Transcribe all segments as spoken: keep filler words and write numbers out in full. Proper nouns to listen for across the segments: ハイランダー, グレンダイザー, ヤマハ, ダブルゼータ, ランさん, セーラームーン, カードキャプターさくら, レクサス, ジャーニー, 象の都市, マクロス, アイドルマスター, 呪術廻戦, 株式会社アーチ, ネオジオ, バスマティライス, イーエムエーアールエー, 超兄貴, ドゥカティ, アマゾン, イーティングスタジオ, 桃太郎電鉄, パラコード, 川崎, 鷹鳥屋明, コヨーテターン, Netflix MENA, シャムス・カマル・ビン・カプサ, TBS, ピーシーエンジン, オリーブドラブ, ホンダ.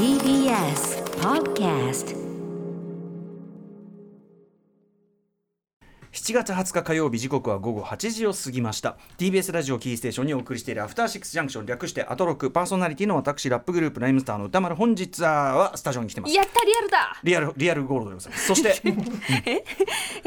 ティービーエス Podcast。しちがつはつか火曜日、時刻はごごはちじを過ぎました。 ティービーエス ラジオキーステーションにお送りしているアフターシックスジャンクション、略してアトロク。パーソナリティの私、ラップグループライムスターの歌丸、本日はスタジオに来てます。やった、リアルだ、リアルリアルゴールドでございます。そしてえ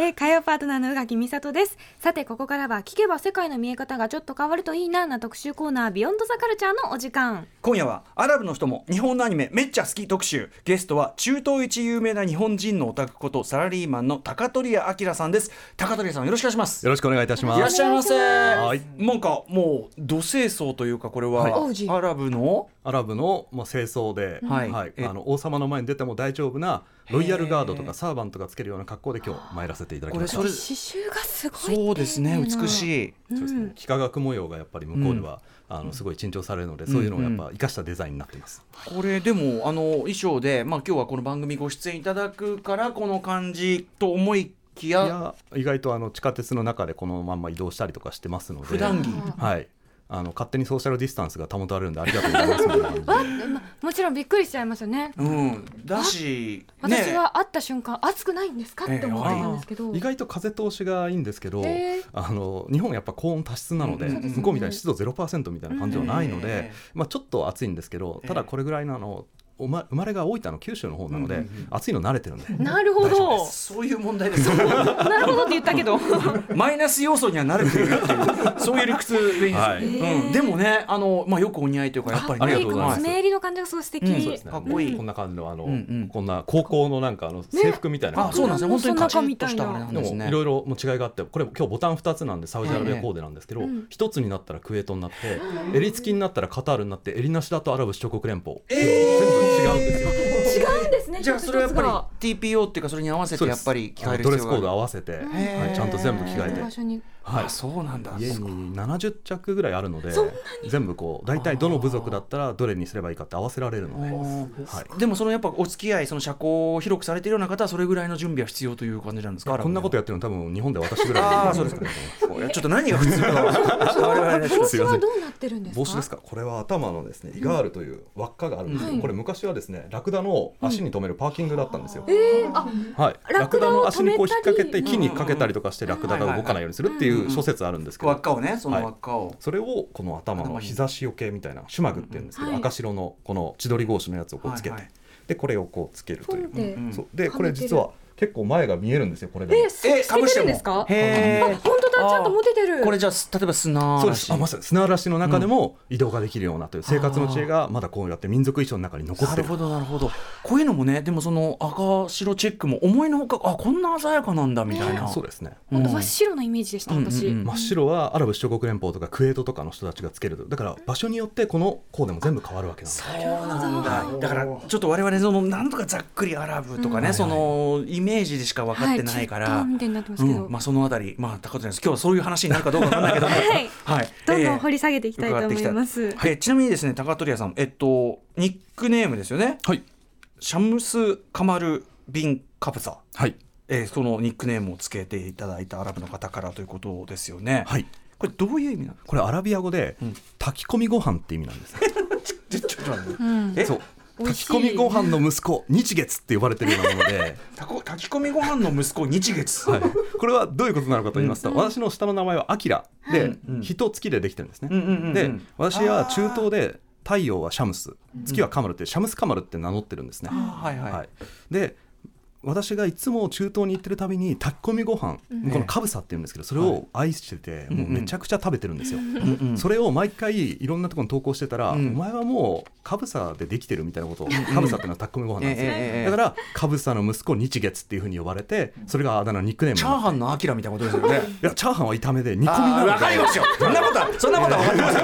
え、火曜パートナーの宇垣美里です。さて、ここからは聞けば世界の見え方がちょっと変わるといいなな特集コーナー、ビヨンドザカルチャーのお時間。今夜はアラブの人も日本のアニメめっちゃ好き特集。ゲストは中東一有名な日本人のオタクこと、サラリーマンの鷹鳥屋明さんです。高取さん、よろしくお願いします。よろしくお願いいたします。いらっしゃいませ。はい、なんかもう土清掃というか、これは、はい、アラブのアラブの、まあ、清掃で、はいはい、あの王様の前に出ても大丈夫なロイヤルガードとかサーバントがつけるような格好で今日参らせていただきました。これ、それ刺繍がすごいっていうの。そうですね、美しい。そうですね、幾何学模様がやっぱり向こうでは、うん、あのすごい珍重されるので、うん、そういうのをやっぱ生かしたデザインになっています、うんうん、これでもあの衣装で、まあ、今日はこの番組ご出演いただくからこの感じと思いいや、意外とあの地下鉄の中でこのまんま移動したりとかしてますので、普段着、はい、あの勝手にソーシャルディスタンスが保たれるんで、ありがとうございますも, もちろんびっくりしちゃいますよね、うん、だし、ね、私は会った瞬間暑くないんですかって思ってたんですけど、えーはい、意外と風通しがいいんですけど、えー、あの日本はやっぱ高温多湿なので、うん、向こうみたいに湿度 ゼロパーセント みたいな感じはないので、えーまあ、ちょっと暑いんですけど、ただこれぐらいのあのおま生まれが大分の九州の方なので、うんうんうん、暑いの慣れてるんで。なるほど、そういう問題ですなるほどって言ったけどマイナス要素には慣れてるっていうそういう理屈でいいんですよ、はいうん、でもね、あの、まあ、よくお似合いというか、やっぱり、ね、ありがとうございます。爪襟の感じがすごい素敵、うん、そうですね、かっこいい、うん、こんな感じの、あの、うんうん、こんな高校のなんかあの制服みたいな、ね、あ、そうなんですね、本当にカチッとしたあれなんですね。でもいろいろも違いがあって、これ今日ボタンふたつなんでサウジアラビアコーデなんですけど、一、えー、つになったらクウェートになって、えー、襟付きになったらカタールになって、襟なしだとアラブ首長国連邦、えー、全部違うんですよ。違うんですね。じゃあそれはやっぱり ティーピーオー っていうか、それに合わせてやっぱり着替える必要がある。ドレスコード合わせて、はい、ちゃんと全部着替えて、場所に、はい、そうなんだ。家にななじゅっちゃくぐらいあるので、全部こう大体どの部族だったらどれにすればいいかって合わせられるので、はい、でもそのやっぱお付き合い、その社交を広くされているような方はそれぐらいの準備は必要という感じなんですか。こんなことやってるの多分日本では私ぐらいあ、そうですかちょっと何が普通か我々、帽子はどうなってるんですか。帽子ですか。これは頭のですね、イガールという輪っかがあるんですけど、うん、これ昔はですね、ラクダの足に止めるパーキングだったんですよ、うん、えーはい、ラクダの足にこう引っ掛けて木にかけたりとかして、ラクダが動かないようにするっていう諸説あるんですけど、輪っかをね、その輪っかを、はい、それをこの頭の日差しよけみたいなシュマグっていうんですけど、うんうん、赤白のこの千鳥格子のやつをこうつけて、はいはい、でこれをこうつけるという、うんうん、そうでこれ実は結構前が見えるんですよ、これで。えー、透けてるんですか。へー、あ、本当だ、ちゃんと持ててる。これじゃあ例えば砂嵐、あ、まさに砂嵐の中でも移動ができるようなという生活の知恵がまだこうやって民族衣装の中に残ってる。なるほどなるほど。こういうのもね、でもその赤白チェックも思いのほか、あ、こんな鮮やかなんだみたいな、えー、そうですね、うん、真っ白のイメージでした私、うんうんうん、真っ白はアラブ首長国連邦とかクウェートとかの人たちがつける。だから場所によってこのコーデも全部変わるわけなんです。そうなんだ。だからちょっと我々そのなんとかざっくりアラブとかね、うん、そのイメージイメージでしか分かってないから、そのあたり、まあ、高田さん今日はそういう話になるかどうか分からないけども、はいはい、どんどん掘り下げていきたいと思います。え、ちなみにですね、鷹鳥屋さん、えっと、ニックネームですよね、はい、シャムス・カマル・ビン・カプサ、はい、えー、そのニックネームをつけていただいたアラブの方からということですよね、はい、これどういう意味なんですか。これアラビア語で、うん、炊き込みご飯って意味なんですちょちょちょっと待って、うん、え、そう、炊き込みご飯の息子日月って呼ばれてるようなもので炊き込みご飯の息子日月、はい、これはどういうことなのかと言いますと、うん、私の下の名前はアキラで、うん、人月でできてるんですね、うんうんうん、で私は中東で太陽はシャムス、月はカマルってシャムスカマルって名乗ってるんですね、うん、はいはいはい、で私がいつも中東に行ってるたびに炊き込みご飯、うん、このカブサっていうんですけど、それを愛してて、はい、もうめちゃくちゃ食べてるんですよ、うんうん、それを毎回いろんなところに投稿してたら、うん、お前はもうカブサでできてるみたいなことを、うん、カブサってのは炊き込みご飯なんですよ、えー、だからカブサの息子日月っていう風に呼ばれて、それがあだ名ニックネーム。チャーハンのアキラみたいなことですよねいや、チャーハンは炒めで煮込みなので、わかりますよそんなことはそんなことは分かりますよ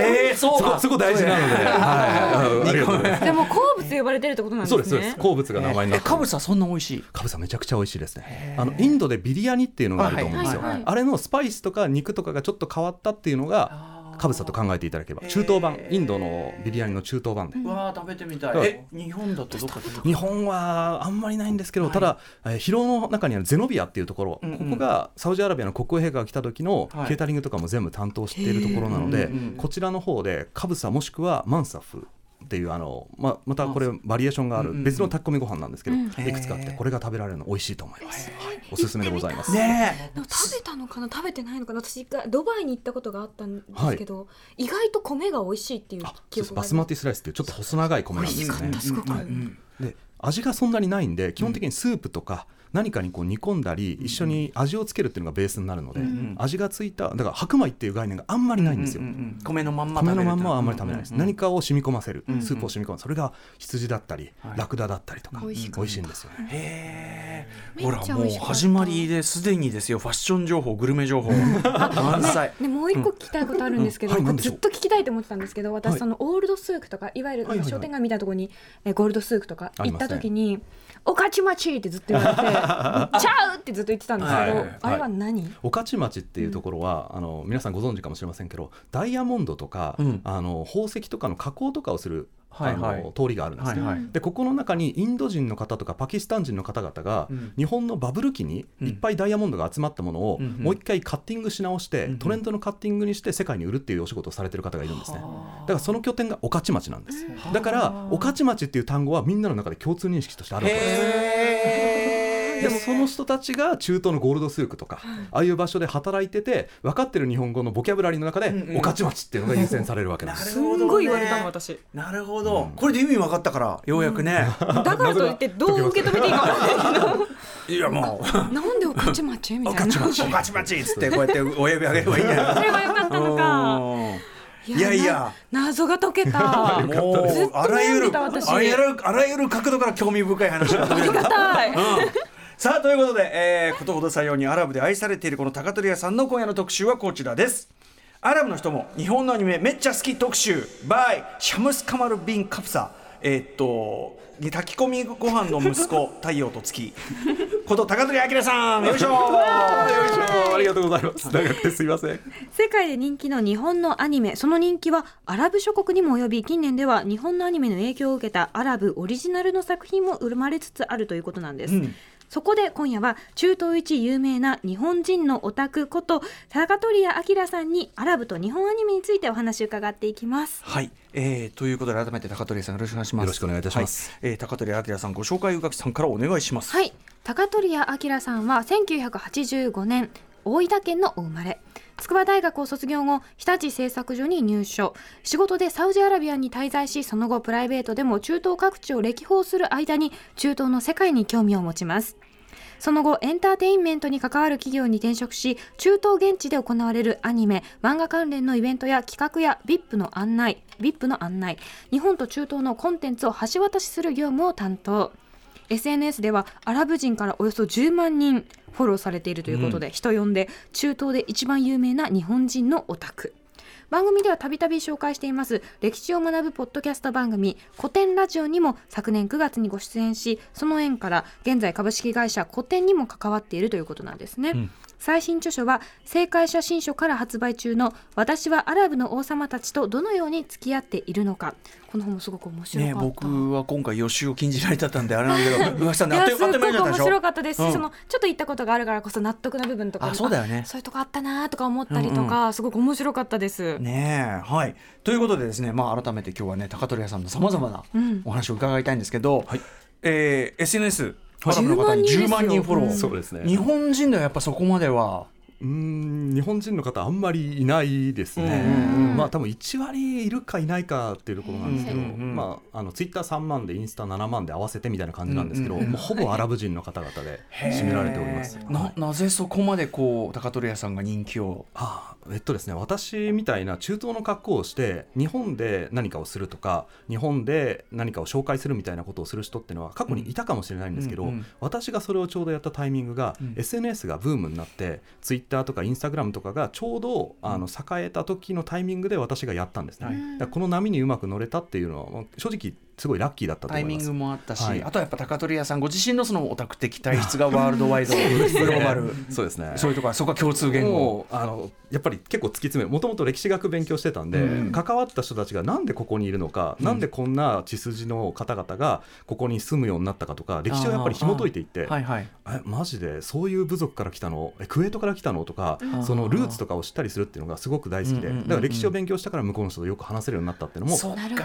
えー、そうか、そこ大事なので、はい、ありがとうございます。でも鉱物で呼ばれてるってことなんですね。そうです、鉱物が名前になって、カブサそんな美味しい。カブサめちゃくちゃ美味しいですね。あのインドでビリヤニっていうのがあると思うんですよ、はいはいはい、あれのスパイスとか肉とかがちょっと変わったっていうのがカブサと考えていただければ、中東版、インドのビリヤニの中東版で、うわー、食べてみたい。え、日本だとどっかで日本はあんまりないんですけど、はい、ただ、えー、広尾の中にあるゼノビアっていうところ、うんうん、ここがサウジアラビアの国王陛下が来た時のケータリングとかも全部担当しているところなので、はい、こちらの方でカブサもしくはマンサフっていうあの、まあ、またこれバリエーションがある、うんうん、別の炊き込みご飯なんですけど、うん、いくつかあってこれが食べられるの美味しいと思います、はい、おすすめでございます、ね、でも食べたのかな食べてないのかな。私いっかいドバイに行ったことがあったんですけど、はい、意外と米が美味しいっていう記憶があります。バスマティスライスっていうちょっと細長い米なんですね。美味しかったすごく、はい、で味がそんなにないんで基本的にスープとか何かにこう煮込んだり一緒に味をつけるっていうのがベースになるので、うんうん、味がついただから白米っていう概念があんまりないんですよ、うんうんうん、米のまんま食べる米のまんまはあんまり食べないです、うんうんうん、何かを染み込ませる、うんうん、スープを染み込むそれが羊だったり、はい、ラクダだったりとか、うん、美味しいんですよね、うん、へーほらもう始まりですでにですよファッション情報グルメ情報満載、ねね、もう一個聞きたいことあるんですけど、うんはい、ずっと聞きたいと思ってたんですけど私そのオールドスークとかいわゆる商店街みたいなところにゴールドスークとか行った時に、ね、おかちまちってずっと言われてちゃうってずっと言ってたんですけど、はい、あれは何、はい、御徒町っていうところは、うん、あの皆さんご存知かもしれませんけどダイヤモンドとか、うん、あの宝石とかの加工とかをするあの、はいはい、通りがあるんですね、はいはい、でここの中にインド人の方とかパキスタン人の方々が、うん、日本のバブル期にいっぱいダイヤモンドが集まったものを、うん、もう一回カッティングし直して、うん、トレンドのカッティングにして世界に売るっていうお仕事をされてる方がいるんですね、うん、だからその拠点が御徒町なんです、うん、だから御徒町っていう単語はみんなの中で共通認識としてあるわけです。へーでその人たちが中東のゴールドスークとかああいう場所で働いてて分かってる日本語のボキャブラリーの中で、うんうん、御徒町っていうのが優先されるわけなんです。すんごい言われたの私。なるほど、うん、これで意味分かったからようやくね、うん、だからといってどう受け止めていいか分からないけどいやもうなんで御徒町みたいな御徒町御徒町っつってこうやってお呼び上げればいいんじゃないそれはよかったのかい や, いやいや謎が解けたもうずっと悩んでた私あらゆるあらゆる角度から興味深い話がありがたい、うんさあということで、えー、ことほどさようにアラブで愛されているこの鷹鳥屋さんの今夜の特集はこちらです。アラブの人も日本のアニメめっちゃ好き特集 by シャムスカマルビンカプサえー、っと炊き込みご飯の息子太陽と月こと鷹鳥屋さんよいしょよいしょありがとうございます。長くてすいません。世界で人気の日本のアニメその人気はアラブ諸国にも及び近年では日本のアニメの影響を受けたアラブオリジナルの作品も生まれつつあるということなんです、うんそこで今夜は中東一有名な日本人のオタクこと鷹鳥屋明さんにアラブと日本アニメについてお話を伺っていきます。はい、えー、ということで改めて鷹鳥屋さんよろしくお願いします。よろしくお願いいたします。はい、えー、鷹鳥屋明さんご紹介うがきさんからお願いします。はい、鷹鳥屋明さんはせんきゅうひゃくはちじゅうごねん大分県のお生まれ。筑波大学を卒業後日立製作所に入所仕事でサウジアラビアに滞在しその後プライベートでも中東各地を歴訪する間に中東の世界に興味を持ちます。その後エンターテインメントに関わる企業に転職し中東現地で行われるアニメ漫画関連のイベントや企画や ブイアイピー の案内 ブイアイピー の案内日本と中東のコンテンツを橋渡しする業務を担当。エスエヌエス ではアラブ人からおよそじゅうまんにんフォローされているということで、うん、人呼んで中東で一番有名な日本人のオタク。番組ではたびたび紹介しています歴史を学ぶポッドキャスト番組古典ラジオにも昨年くがつにご出演しその縁から現在株式会社古典にも関わっているということなんですね、うん、最新著書は正解写真書から発売中の私はアラブの王様たちとどのように付き合っているのか。この本もすごく面白かった、ね、僕は今回予習を禁じられちゃったんであれなんだけどうわさん納得すごく面白かったです、うん、そのちょっと言ったことがあるからこそ納得な部分とかあ そうだよねそういうとこあったなとか思ったりとか、うんうん、すごく面白かったですねえはいということでですね、まあ、改めて今日はね鷹鳥屋さんのさまざまなお話を伺いたいんですけど、うんはいえー、エスエヌエス アラブの方にじゅうまんにんフォロー、うんそうですね、日本人ではやっぱそこまではうーん日本人の方あんまりいないですね、うんまあ、多分いちわりいるかいないかっていうところなんですけど、うんうんまあ、あのツイッターさんまんでインスタななまんで合わせてみたいな感じなんですけど、うんうんまあ、ほぼアラブ人の方々で占められております、はい、な, なぜそこまでこう鷹鳥屋さんが人気を、はあえっとですね、私みたいな中東の格好をして日本で何かをするとか日本で何かを紹介するみたいなことをする人っていうのは過去にいたかもしれないんですけど、うんうんうん、私がそれをちょうどやったタイミングが、うん、エスエヌエス がブームになってツイッターとかインスタグラムとかがちょうどあの栄えた時のタイミングで私がやったんですね、うん、だからこの波にうまく乗れたっていうのは正直すごいラッキーだったと思います。タイミングもあったし、はい、あとはやっぱ高取屋さんご自身のそのオタク的体質がワールドワイドグローバルそうですね、そういうところ、そこは共通言語、あのやっぱり結構突き詰め、もともと歴史学勉強してたんで、うん、関わった人たちがなんでここにいるのか、うん、なんでこんな血筋の方々がここに住むようになったかとか、歴史をやっぱり紐解いていって、はいはい、えマジでそういう部族から来たの、クウェートから来たのとか、そのルーツとかを知ったりするっていうのがすごく大好きで、うんうんうんうん、だから歴史を勉強したから向こうの人とよく話せるようになったっていうのも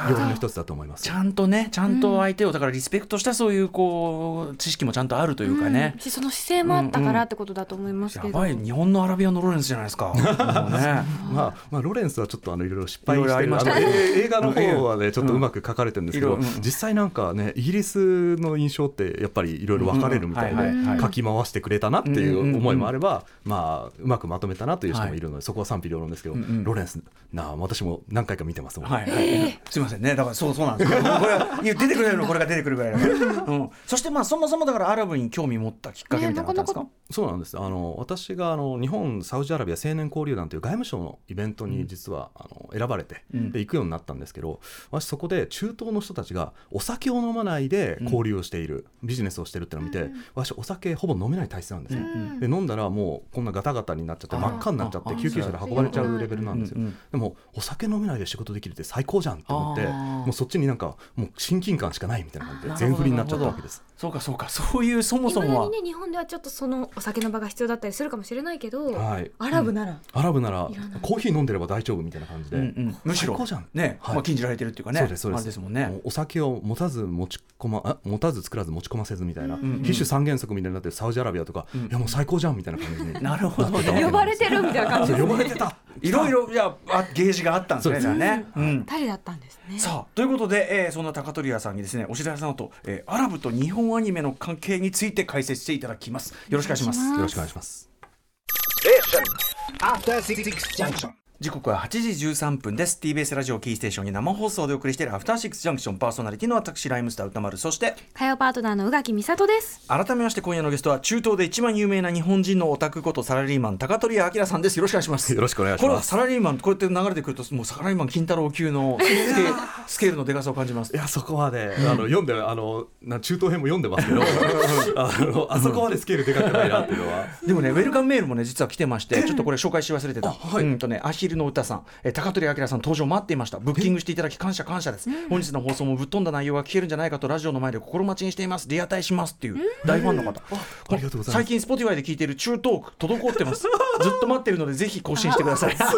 要因の一つだと思います。ちゃんとね、ちゃんと相手をだからリスペクトしたそういうこう知識もちゃんとあるというかね、うん、その姿勢もあったからってことだと思いますけど、うんうん、やばい日本のアラビアのロレンスじゃないですかもう、ねまあまあ、ロレンスはちょっとあのいろいろ失敗してる、ありました、あの映画の方はねちょっとうまく書かれてるんですけど、うん、実際なんかねイギリスの印象ってやっぱりいろいろ分かれるみたいで、書き回してくれたなっていう思いもあれば、まあうまくまとめたなという人もいるので、はい、そこは賛否両論ですけど、うんうん、ロレンスなあ私も何回か見てますもん、はいはい、えー、すいませんね、だからそうそうなんですよこれは出てくるのこれが出てくるぐらい、うん、そしてまあそもそもだからアラブに興味持ったきっかけみたいなのあったんですか、ね、そうなんです。あの私があの日本サウジアラビア青年交流団という外務省のイベントに実はあの選ばれて、うん、で行くようになったんですけど、私そこで中東の人たちがお酒を飲まないで交流をしている、うん、ビジネスをしているっていうのを見て、うん、私お酒ほぼ飲めない体質なんですね、うん、で飲んだらもうこんなガタガタになっちゃって真っ赤になっちゃって救急車で運ばれちゃうレベルなんですよ、うんうんうん、でもお酒飲めないで仕事できるって最高じゃんと思って、もうそっちになんかもう親近感しかないみたいな感じで全振りになっちゃったわけです。そうかそうか、そういうそもそもは、ね、日本ではちょっとそのお酒の場が必要だったりするかもしれないけど、はい、アラブなら、うん、アラブならコーヒー飲んでれば大丈夫みたいな感じで、うんうん、むしろ最高じゃん、ね、はい、まあ、禁じられてるっていうかね、そうですそうです、あれですもんね、もうお酒を持たず持ち込ま、持たず作らず持ち込ませずみたいな、うんうんうん、必須三原則みたいになってるサウジアラビアとか、うん、いやもう最高じゃんみたいな感じになるほど、ね、呼ばれてるみたいな感じで呼ばれてたいろいろじゃあゲージがあったんですね、じゃあね、うん、誰だったんですね。さあということで、えー、そんな高取屋さんにですね、お知らせさんと、えー、アラブと日本アニメの関係について解説していただきます。よろしくお願いします。よろしくお願いします。時刻ははちじじゅうさんぷんです。 ティービーエス ラジオキーステーションに生放送でお送りしているアフターシックスジャンクション、パーソナリティの私ライムスター歌丸、そして火曜パートナーの宇垣美里です。改めまして今夜のゲストは中東で一番有名な日本人のオタクことサラリーマン高取屋明さんです。よろしくお願いします。よろしくお願いします。これはサラリーマン、こうやって流れてくるともうサラリーマン金太郎級のスケールのでかさを感じます。いやそこはね、あの読んであの中東編も読んでますけどあのあそこまでスケールでかくないなっていうのはでもね、ウェルカムメールもね実は来てまして、ちょっとこれ紹介し忘れてた、はい、うんとね、アヒ昼の歌さん、え高取明さん登場待っていました。ブッキングしていただき感謝感謝です。本日の放送もぶっ飛んだ内容が聞けるんじゃないかとラジオの前で心待ちにしています。リアタイしますっていう大ファンの方、ありがとうございます。最近 Spotify で聞いている中トーク滞ってますずっと待ってるのでぜひ更新してください。すいませ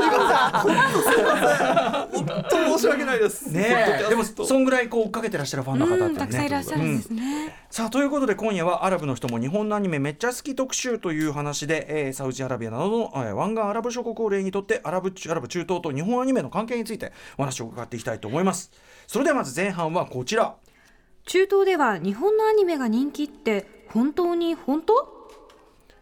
ん本当申し訳ないです、ね、でもそんぐらいこう追っかけてらっしゃるファンの方って、ね、たくさんいらっしゃるんですね、うん、さあということで今夜はアラブの人も日本のアニメめっちゃ好き特集という話で、えー、サウジアラビアなどの、えー、湾岸アラブ諸国を例にとってアラブアラブ中東と日本アニメの関係についてお話を伺っていきたいと思います。それではまず前半はこちら。中東では日本のアニメが人気って本当に本当？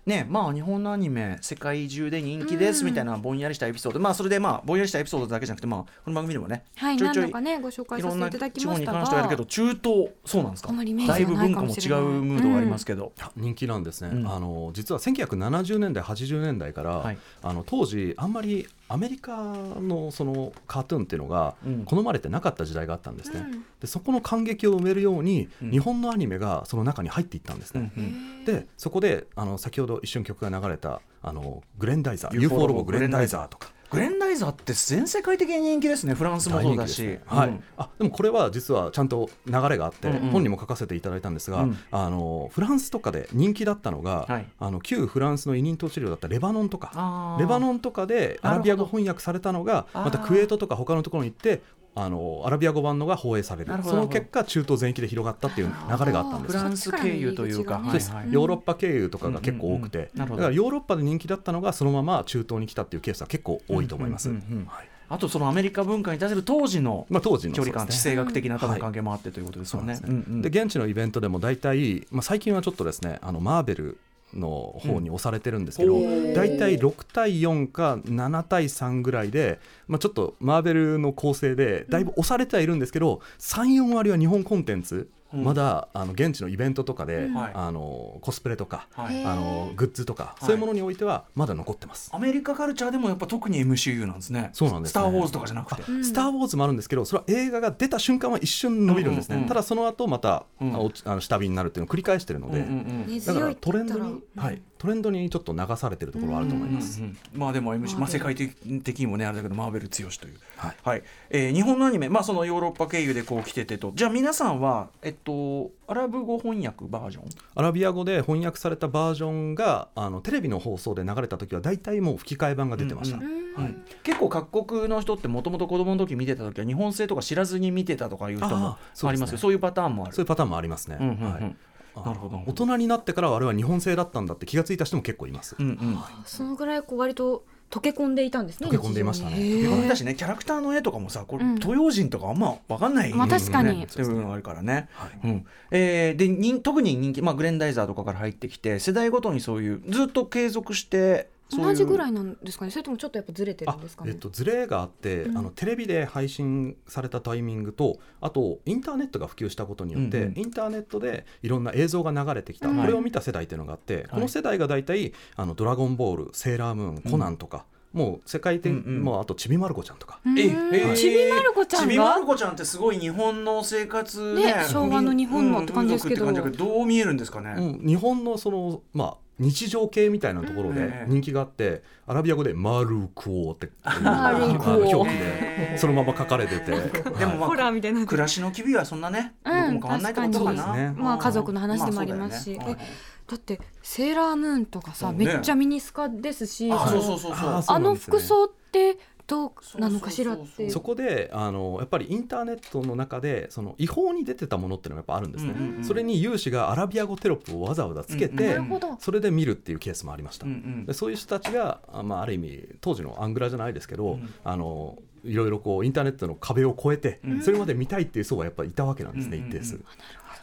ね、まあ日本のアニメ世界中で人気ですみたいなぼんやりしたエピソード、まあそれでまあぼんやりしたエピソードだけじゃなくて、まあこの番組でもね、はい、ちょいちょい何度かねご紹介させていただきましたが、いろんな地方に関してはやるけど中東そうなんですか、だいぶ文化も違うムードがありますけど、うん、人気なんですね、うん、あの実はせんきゅうひゃくななじゅうねんだいはちじゅうねんだいから、はい、あの当時あんまりアメリカのそのカートゥーンっていうのが好まれてなかった時代があったんですね、うん、でそこの感激を埋めるように日本のアニメがその中に入っていったんですね、うんうん、でそこであの先ほど一瞬曲が流れたあのグレンダイザー ユーフォー ロゴグレンダイザーとか、グレンダイザーって全世界的に人気ですね。フランスもそうだし で,、ね、はい、うん、あでもこれは実はちゃんと流れがあって、うん、本にも書かせていただいたんですが、うん、あのフランスとかで人気だったのが、はい、あの旧フランスの移民統治領だったレバノンとかレバノンとかでアラビア語翻訳されたのがまたクウェートとか他のところに行ってあのアラビア語版のが放映される、その結果中東全域で広がったっていう流れがあったんです。フランス経由というか、はいはい、ヨーロッパ経由とかが結構多くて、うんうんうん、だからヨーロッパで人気だったのがそのまま中東に来たっていうケースは結構多いと思います、うんうんうんうん、はい、あとそのアメリカ文化に対する当時の距離感、地政学的な多分関係もあってということですよね、うんうん、で現地のイベントでも大体、まあ、最近はちょっとですねあのマーベルの方に押されてるんですけど、うん、だいたいろくたいよんかななたいさんぐらいで、まあ、ちょっとマーベルの構成でだいぶ押されてはいるんですけど、さん、よんわりは日本コンテンツうん、まだあの現地のイベントとかで、うん、あのコスプレとか、はい、あのグッズとかそういうものにおいてはまだ残ってます、はい、アメリカカルチャーでもやっぱ特に エムシーユー なんですね。そうなんですね。スターウォーズとかじゃなくて、うん、スターウォーズもあるんですけど、それは映画が出た瞬間は一瞬伸びるんですね、うんうんうん、ただその後また、うん、あの下火になるっていうのを繰り返してるので、うんうんうん、だからトレンドに、はい、トレンドにちょっと流されてるところはあると思います、うんうんうん、まあでも エムシー、まあ、世界的にもねあれだけどマーベル強しという、はいはい、えー、日本のアニメ、まあ、そのヨーロッパ経由でこう来ててと。じゃあ皆さんは、えっと、アラブ語翻訳バージョン、アラビア語で翻訳されたバージョンがあのテレビの放送で流れた時は大体もう吹き替え版が出てました、うんうん、はい、結構各国の人ってもともと子供の時見てた時は日本製とか知らずに見てたとかいう人もありますけど、 そうですね、そういうパターンもある。そういうパターンもありますね、うんうんうん、はい、なるほど。大人になってからはあれは日本製だったんだって気がついた人も結構います、うんうん、そのぐらいこう割と溶け込んでいたんですね。溶け込んでいましたね。溶け込んだしね、キャラクターの絵とかもさ、これ、うん、東洋人とかあんま分かんない、ね、まあ、確かにという部分があるからね、はい、うん、えー、でに特に人気、まあ、グレンダイザーとかから入ってきて世代ごとにそういうずっと継続してうう同じぐらいなんですかね、それともちょっとやっぱずれてるんですかね。えっと、ずれがあって、うん、あのテレビで配信されたタイミングと、あとインターネットが普及したことによって、うんうん、インターネットでいろんな映像が流れてきた、うん、これを見た世代っていうのがあって、はい、この世代がだいたいあのドラゴンボール、セーラームーン、コナンとか、うん、もう世界的、うんうん、もうあとちびまる子ちゃんとか、うん、ええー、ちびまる子ちゃんが、ちびまる子ちゃんってすごい日本の生活ね、ね、昭和の日本のって感じですけど、うん、風俗って感じだけど、どう見えるんですかね、うん、日本のそのまあ日常系みたいなところで人気があって、うん、アラビア語でマルコーって表記でそのまま書かれてて、でも、まあ、ホラーみたいな暮らしの機微はそんなね、うん、どこも変わんないってことかな、ね、まあ、家族の話でもありますし、まあ、そうだよね、え、だってセーラームーンとかさ、ね、めっちゃミニスカですし、あの服装ってどうなのかしらっていう。そうそうそうそう。そこであのやっぱりインターネットの中でその違法に出てたものっていうのがやっぱあるんですね、うんうん、それに有志がアラビア語テロップをわざわざつけて、うんうん、それで見るっていうケースもありました、うんうん、でそういう人たちが、まあ、ある意味当時のアングラじゃないですけど、うん、あのいろいろこうインターネットの壁を越えて、うん、それまで見たいっていう層はやっぱりいたわけなんですね、うんうんうん、一定数。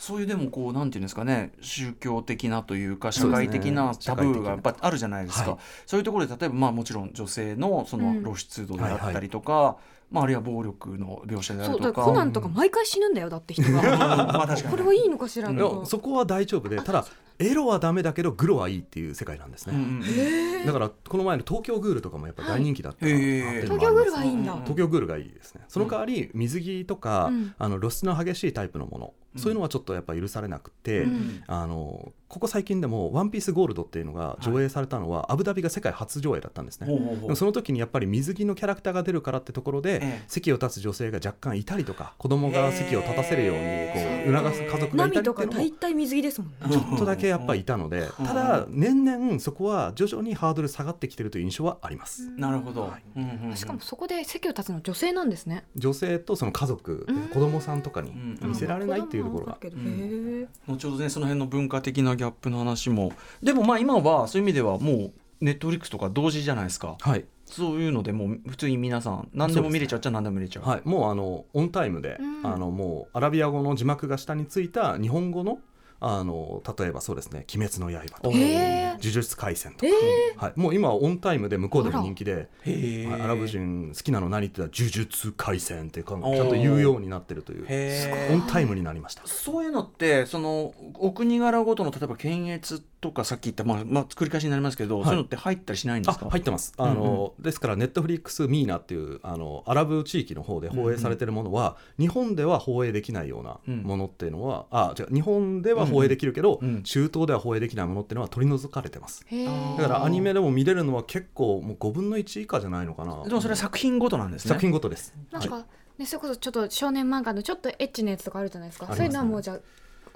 そういうでもこうなんていうんですかね、宗教的なというか社会的なタブーがやっぱあるじゃないですか。そうですね、はい、そういうところで例えばまあもちろん女性のその露出度であったりとか、うん、はいはい、まあ、あるいは暴力の描写であるとか。そうだ、コナンとか毎回死ぬんだよ、だって人がまあ確かにこれはいいのかしらとか、そこは大丈夫で、ただエロはダメだけどグロはいいっていう世界なんですね、うんうん、だからこの前の東京グールとかもやっぱ大人気だった、はい、東京グールはいいんだ。東京グールがいいですね。その代わり水着とか、うん、あの露出の激しいタイプのもの、うん、そういうのはちょっとやっぱ許されなくて、うん、あのここ最近でもワンピースゴールドっていうのが上映されたのは、はい、アブダビが世界初上映だったんですね、ほうほうほう。その時にやっぱり水着のキャラクターが出るからってところで、ええ、席を立つ女性が若干いたりとか、子供が席を立たせるようにこう促す家族がいたりっていうのも、ナミとか大体水着ですもんね、ちょっとだけやっぱりいたので、ただ年々そこは徐々にハードル下がってきてるという印象はあります、うん、なるほど、はい、うんうんうん、しかもそこで席を立つの女性なんですね。女性とその家族、子供さんとかに見せられないっていうところが、うんうん、後ほどねその辺の文化的なギャップの話も。でもまあ今はそういう意味ではもうネットフリックスとか同時じゃないですか、はい、そういうのでもう普通に皆さん何でも見れちゃうっちゃ何でも見れちゃ う, う、ね、はい、もうあのオンタイムで、うん、あのもうアラビア語の字幕が下についた日本語のあの例えばそうですね、鬼滅の刃とか呪術廻戦とか、はい、もう今はオンタイムで向こうでも人気で、はい、アラブ人好きなの何って言ったら呪術廻戦ってちゃんと言うようになってるというオンタイムになりました。そういうのってそのお国柄ごとの例えば検閲とかさっき言った、まあまあ、繰り返しになりますけど、はい、そういうのって入ったりしないんですか。あ、入ってます。あの、うんうん、ですから Netflix MENA っていうあのアラブ地域の方で放映されてるものは、うんうん、日本では放映できないようなものっていうのは、うん、あ違う、日本では放映できるけど、うん、中東では放映できないものっていうのは取り除かれてます。だからアニメでも見れるのは結構もうごぶんのいち以下じゃないのかな。でもそれは作品ごとなんですね。作品ごとです。なんか、はい、ね、それこそちょっと少年漫画のちょっとエッチなやつとかあるじゃないですか。すね、そういうのはもうじゃあ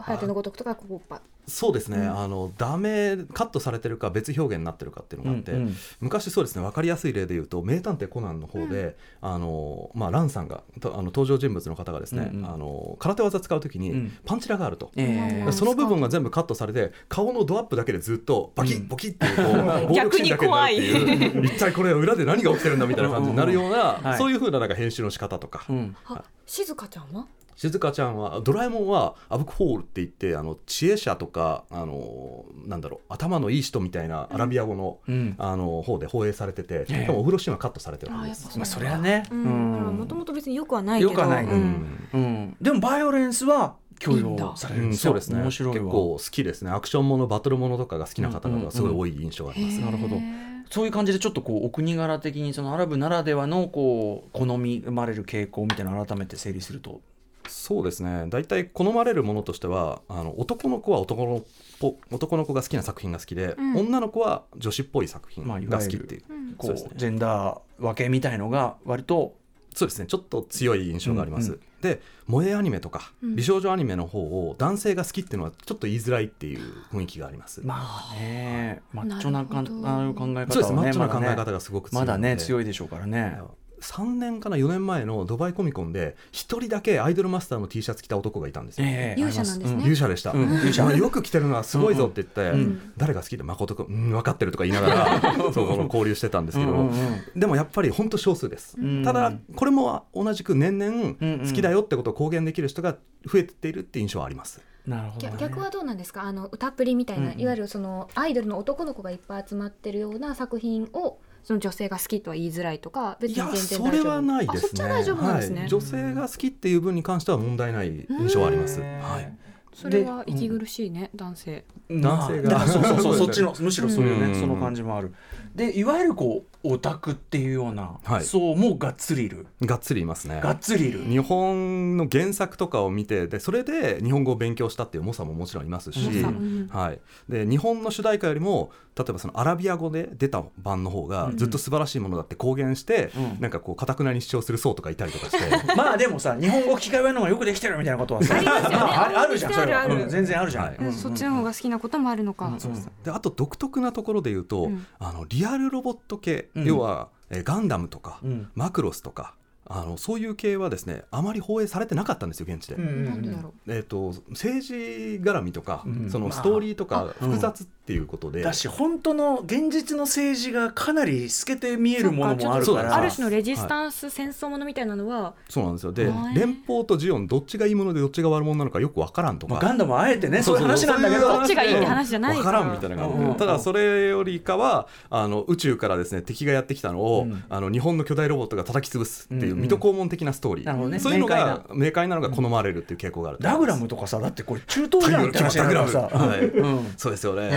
ハヤテのごとくとかここば。そうですね、うん、あのダメカットされてるか別表現になってるかっていうのがあって、うんうん、昔そうですね、分かりやすい例で言うと名探偵コナンの方で、うん、あのまあ、ランさんがあの登場人物の方がですね、うんうん、あの空手技使うときにパンチラがあると、うん、その部分が全部カットされて、顔のドアップだけでずっとバキッボキッっていう、うん、暴力シーンだけになるっていう一体これ裏で何が起きてるんだみたいな感じになるような、はい、そういう風な、なんか編集の仕方とか、うん、はい、静香ちゃんは静香ちゃんはドラえもんはアブクホールって言って、あの知恵者とか、あのなんだろう、頭のいい人みたいなアラビア語 の,、うん、あの方で放映されてて、うん、でもオフロシーンはカットされてるんです。あ、まあ、それはね、もともと別によくはないけど、よくはない、うんうんうん、でもバイオレンスは供与されるんですよ。結構好きですね。アクションものバトルものとかが好きな方々がすごい多い印象があります、うんうんうん、なるほど。そういう感じでちょっとこうお国柄的にそのアラブならではのこう好み生まれる傾向みたいなのを改めて整理すると。そうですね、大体好まれるものとしてはあの男の子は男の子、男の子が好きな作品が好きで、うん、女の子は女子っぽい作品が好きっていう、まあ、いわゆる、そうですね、こうジェンダー分けみたいのが割とそうですねちょっと強い印象があります、うんうん、で萌えアニメとか美少女アニメの方を男性が好きっていうのはちょっと言いづらいっていう雰囲気があります、うん、まあねマッチョな考え方はね、そうです、マッチョな考え方がすごく強いので、まだね強いでしょうからね。さんねんかなよねんまえのドバイコミコンで一人だけアイドルマスターの T シャツ着た男がいたんですよ、えー、勇者なんですね、うん、勇者でした、うん、勇者よく着てるのはすごいぞって言って、うんうん、誰が好きで誠くん、うん、分かってるとか言いながらそうそう交流してたんですけどうんうん、うん、でもやっぱり本当少数です、うん、ただこれも同じく年々好きだよってことを公言できる人が増えているって印象はあります、なるほどね、逆はどうなんですか。あの歌っぷりみたいな、うんうん、いわゆるそのアイドルの男の子がいっぱい集まってるような作品をその女性が好きとは言いづらいとか別に全然大丈夫。いやそれはないですね。あ、そっちは大丈夫なんですね、はい、女性が好きっていう分に関しては問題ない印象はあります、はい、それは息苦しいね、うん、男性男性がそうそうそうそっちのむしろそういうね、うん、その感じもある。でいわゆるこうオタクっていうような、はい、そうもうがっつりいるがっつりいますね。がっつりいる日本の原作とかを見てでそれで日本語を勉強したっていう猛者ももちろんいますし、うんはい、で日本の主題歌よりも例えばそのアラビア語で出た版の方がずっと素晴らしいものだって公言して、うん、なんかこう固くなに主張する層とかいたりとかしてまあでもさ日本語聞き換えの方がよくできてるみたいなことはさありますよね、まあ、あるじゃんそれはあるある、うん、全然あるじゃん、はいうん、そっちの方が好きなこともあるのか、うんうん、であと独特なところで言うと、うん、あのリアルロボット系、うん、要はえガンダムとか、うん、マクロスとかあのそういう系はですねあまり放映されてなかったんですよ現地で、うんうんえー、と政治絡みとか、うん、そのストーリーとか複雑っていうことで、まあうん、だし本当の現実の政治がかなり透けて見えるものもあるからある種のレジスタンス戦争ものみたいなのは、はい、そうなんですよ。で連邦とジオンどっちがいいものでどっちが悪者なのかよく分からんとか、まあ、ガンダムあえてねそういう話なんだけどどっちがいいって話じゃないから分からんみたいな感じで、ただそれよりかはあの宇宙からですね敵がやってきたのを、うん、あの日本の巨大ロボットが叩き潰すっていう、うん水戸黄門的なストーリー、うんね、そういうのが明快なのが好まれるっていう傾向がある。ダグラムとかさだってこれ中東じゃんって話だからさ、はいうん、そうですよね、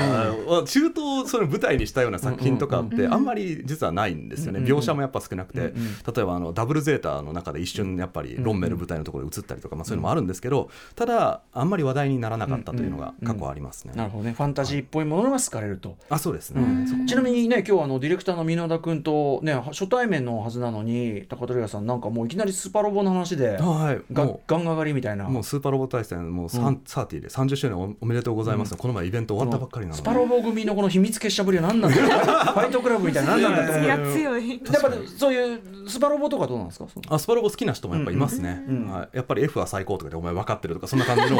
うん、中東その舞台にしたような作品とかってあんまり実はないんですよね、うんうん、描写もやっぱ少なくて、うんうん、例えばあのダブルゼータの中で一瞬やっぱりロンメル舞台のところに移ったりとか、まあ、そういうのもあるんですけどただあんまり話題にならなかったというのが過去ありますね、うんうんうん、なるほどね。ファンタジーっぽいものが好かれると。あそうですね、うん、ちなみにね今日あのディレクターの箕輪田君と、ね、初対面のはずなのに高取屋さんなんかもういきなりスーパーロボの話で、はい、ガンガン上がりみたいなもうスーパーロボ大戦もうさんじゅうでさんじゅっしゅうねん お, おめでとうございます、うん、この前イベント終わったばっかりなのでスパロボ組のこの秘密結社ぶりは何なんだファイトクラブみたいな何なんだと思う。いや強いやっぱそういうスパロボとかどうなんですか。そのあスパロボ好きな人もやっぱいますね、うんうん、やっぱり F は最高とかでお前分かってるとかそんな感じの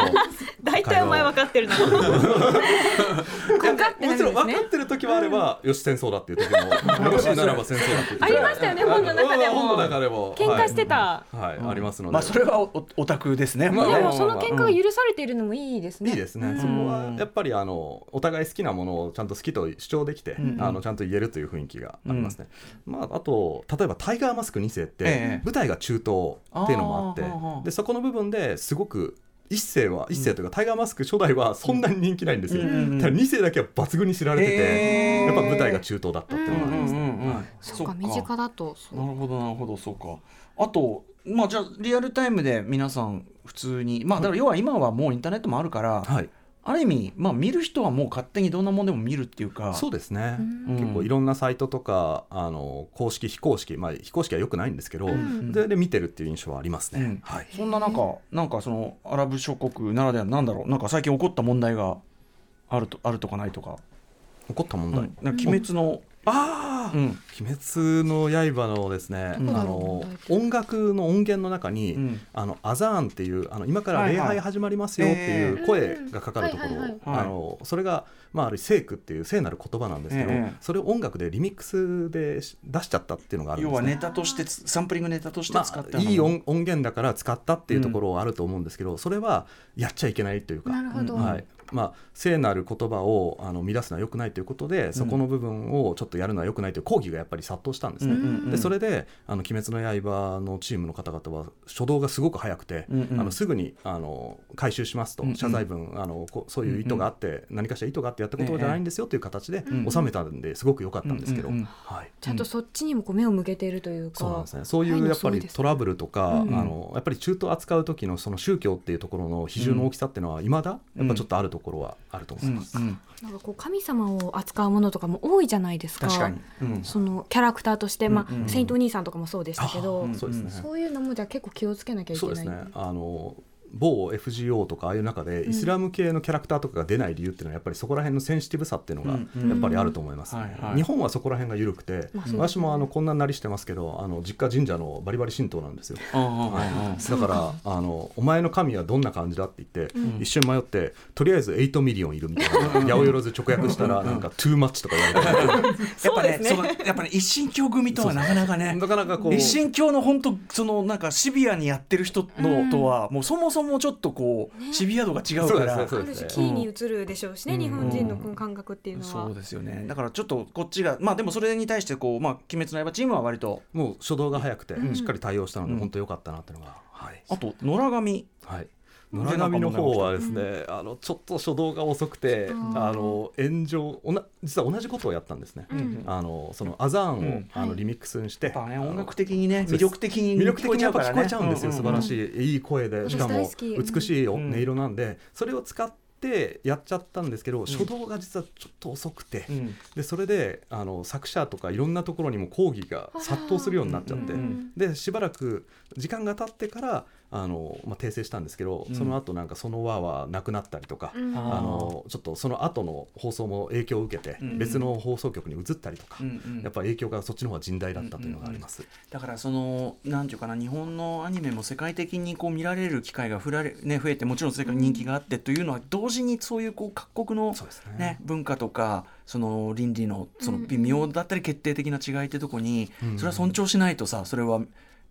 大体お前分かってるな分かってないですね。もちろん分かってる時もあれば、うん、よし戦争だっていう時もよしならば戦争だっていうありましたよね本の中でも本の中でも喧嘩してた、はいはいうん、ありますので、まあ、それはオタクですね。でもその喧嘩が許されているのもいいですね、うん、いいですね、うん、そこはやっぱりあのお互い好きなものをちゃんと好きと主張できて、うんうん、あのちゃんと言えるという雰囲気がありますね、うんまあ、あと例えばタイガーマスクにせいって舞台が中東っていうのもあって、ええ、でそこの部分ですごく一世は一世というかタイガーマスク初代はそんなに人気ないんですよ、うん、ただに世だけは抜群に知られてて、えー、やっぱ舞台が中東だったっていうのがありますね、うんうんうんはい、そうか身近だとそうなるほどなるほどそうか。あと、まあ、じゃあリアルタイムで皆さん普通に、まあ、だから要は今はもうインターネットもあるから、はいある意味、まあ、見る人はもう勝手にどんなものでも見るっていうかそうですね、うん、結構いろんなサイトとかあの公式非公式、まあ、非公式は良くないんですけど、うん、で, で見てるっていう印象はありますね、うんはい、そんな中なんかそのアラブ諸国ならではなんだろうなんか最近起こった問題がある と, あるとかないとか起こった問題、うん、なんか鬼滅のあうん、鬼滅の刃のですね、うん、あの音楽の音源の中に、うん、あのアザーンっていうあの今から礼拝始まりますよっていう声がかかるところあのそれが、まあ、ある聖句っていう聖なる言葉なんですけど、えー、それを音楽でリミックスで出しちゃったっていうのがあるんです、ね、要はネタとしてサンプリングネタとして使った、まあ、いい 音, 音源だから使ったっていうところはあると思うんですけど、うん、それはやっちゃいけないというかなるほど、はいまあ、聖なる言葉をあの乱すのは良くないということで、そこの部分をちょっとやるのは良くないという抗議がやっぱり殺到したんですね、うんうんうん、でそれであの鬼滅の刃のチームの方々は初動がすごく早くて、うんうん、あのすぐにあの回収しますと、うんうん、謝罪文あのそういう意図があって、うんうん、何かしら意図があってやったことじゃないんですよという形で収めたんですごく良かったんですけど、うんうんはい、ちゃんとそっちにもこう目を向けているというか、そうなんですね、そういうやっぱりトラブルとか、はい、あのやっぱり中東扱う時のその宗教っていうところの比重の大きさっていうのは未だやっぱちょっとあるところはあると思います、うんうんうん、なんかこう神様を扱うものとかも多いじゃないですか。確かに、うん、そのキャラクターとして、まあうんうん、セイントお兄さんとかもそうでしたけど、うんそうですね、そういうのもじゃあ結構気をつけなきゃいけない。そうですね、あの某 エフジーオー とかああいう中でイスラム系のキャラクターとかが出ない理由っていうのはやっぱりそこら辺のセンシティブさっていうのがやっぱりあると思います、ねうんうんはいはい、日本はそこら辺が緩くて、まあ、私もあのこんなになりしてますけどあの実家神社のバリバリ神道なんですよ、はい、だからあのお前の神はどんな感じだって言って、うん、一瞬迷ってとりあえずはちミリオンいるみたいな、うん、八百万直訳したらなんかトゥーマッチとか言われてやっぱ ね, そのやっぱね一神教組とはなかなかねなかなかこう一神教の本当そのなんかシビアにやってる人のとはもうそもそももうちょっとこう、ね、シビア度が違うからある種キーに移るでしょうしね、うん、日本人のこの感覚っていうのはそうですよね。だからちょっとこっちがまあでもそれに対してこう、まあ、鬼滅の刃チームは割ともう初動が早くて、うん、しっかり対応したので、うん、本当良かったなっていうのが、はい、あと野良神、はい村上の方はですね、うん、あのちょっと初動が遅くて、うん、あの炎上おな実は同じことをやったんですね、うん、あのそのアザーンを、うん、あのリミックスにして、はい、音楽的にね魅力的に魅力的にやっぱ聞こえちゃうんですよ、うんうんうん、素晴らしいいい声でしかも美しい音色なんで、うん、それを使ってでやっちゃったんですけど初動が実はちょっと遅くて、うん、でそれであの作者とかいろんなところにも抗議が殺到するようになっちゃって、うんうんうん、でしばらく時間が経ってからあの、まあ、訂正したんですけど、うん、その後なんかその輪はなくなったりとか、うん、あのちょっとその後の放送も影響を受けて別の放送局に移ったりとか、うんうん、やっぱ影響がそっちの方が甚大だったというのがあります、うんうんうん、だからそのなんていうかな日本のアニメも世界的にこう見られる機会がふられ、ね、増えてもちろん世界に人気があってというのはどう同時にそういうこう各国の、ねね、文化とかその倫理 の, その微妙だったり決定的な違いってとこに、うん、それは尊重しないとさそれは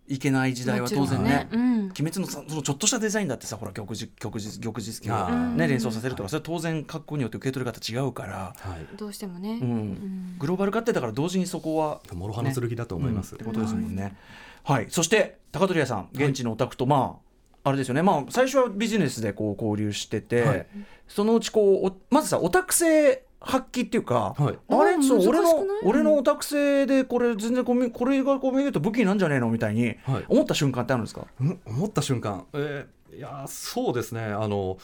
いけない時代は当然 ね, ね、うん、鬼滅 の, そのちょっとしたデザインだってさほら玉実機を、ね、連想させるとか、はい、それは当然各国によって受け取り方違うから、はい、どうしてもね、うんうん、グローバル化ってだから同時にそこは諸刃の剣だと思います、うん、ってことですもんね、はいはい、そして高取屋さん現地のオタクと、はい、まああれですよね、まあ、最初はビジネスでこう交流してて、はい、そのうちこうまずさオタク性発揮っていうか、はい、あれそう俺の俺のオタク性でこれ全然こうこれがこう見ると武器なんじゃねえのみたいに思った瞬間ってあるんですか、はい、思った瞬間、えー、いやそうですねあの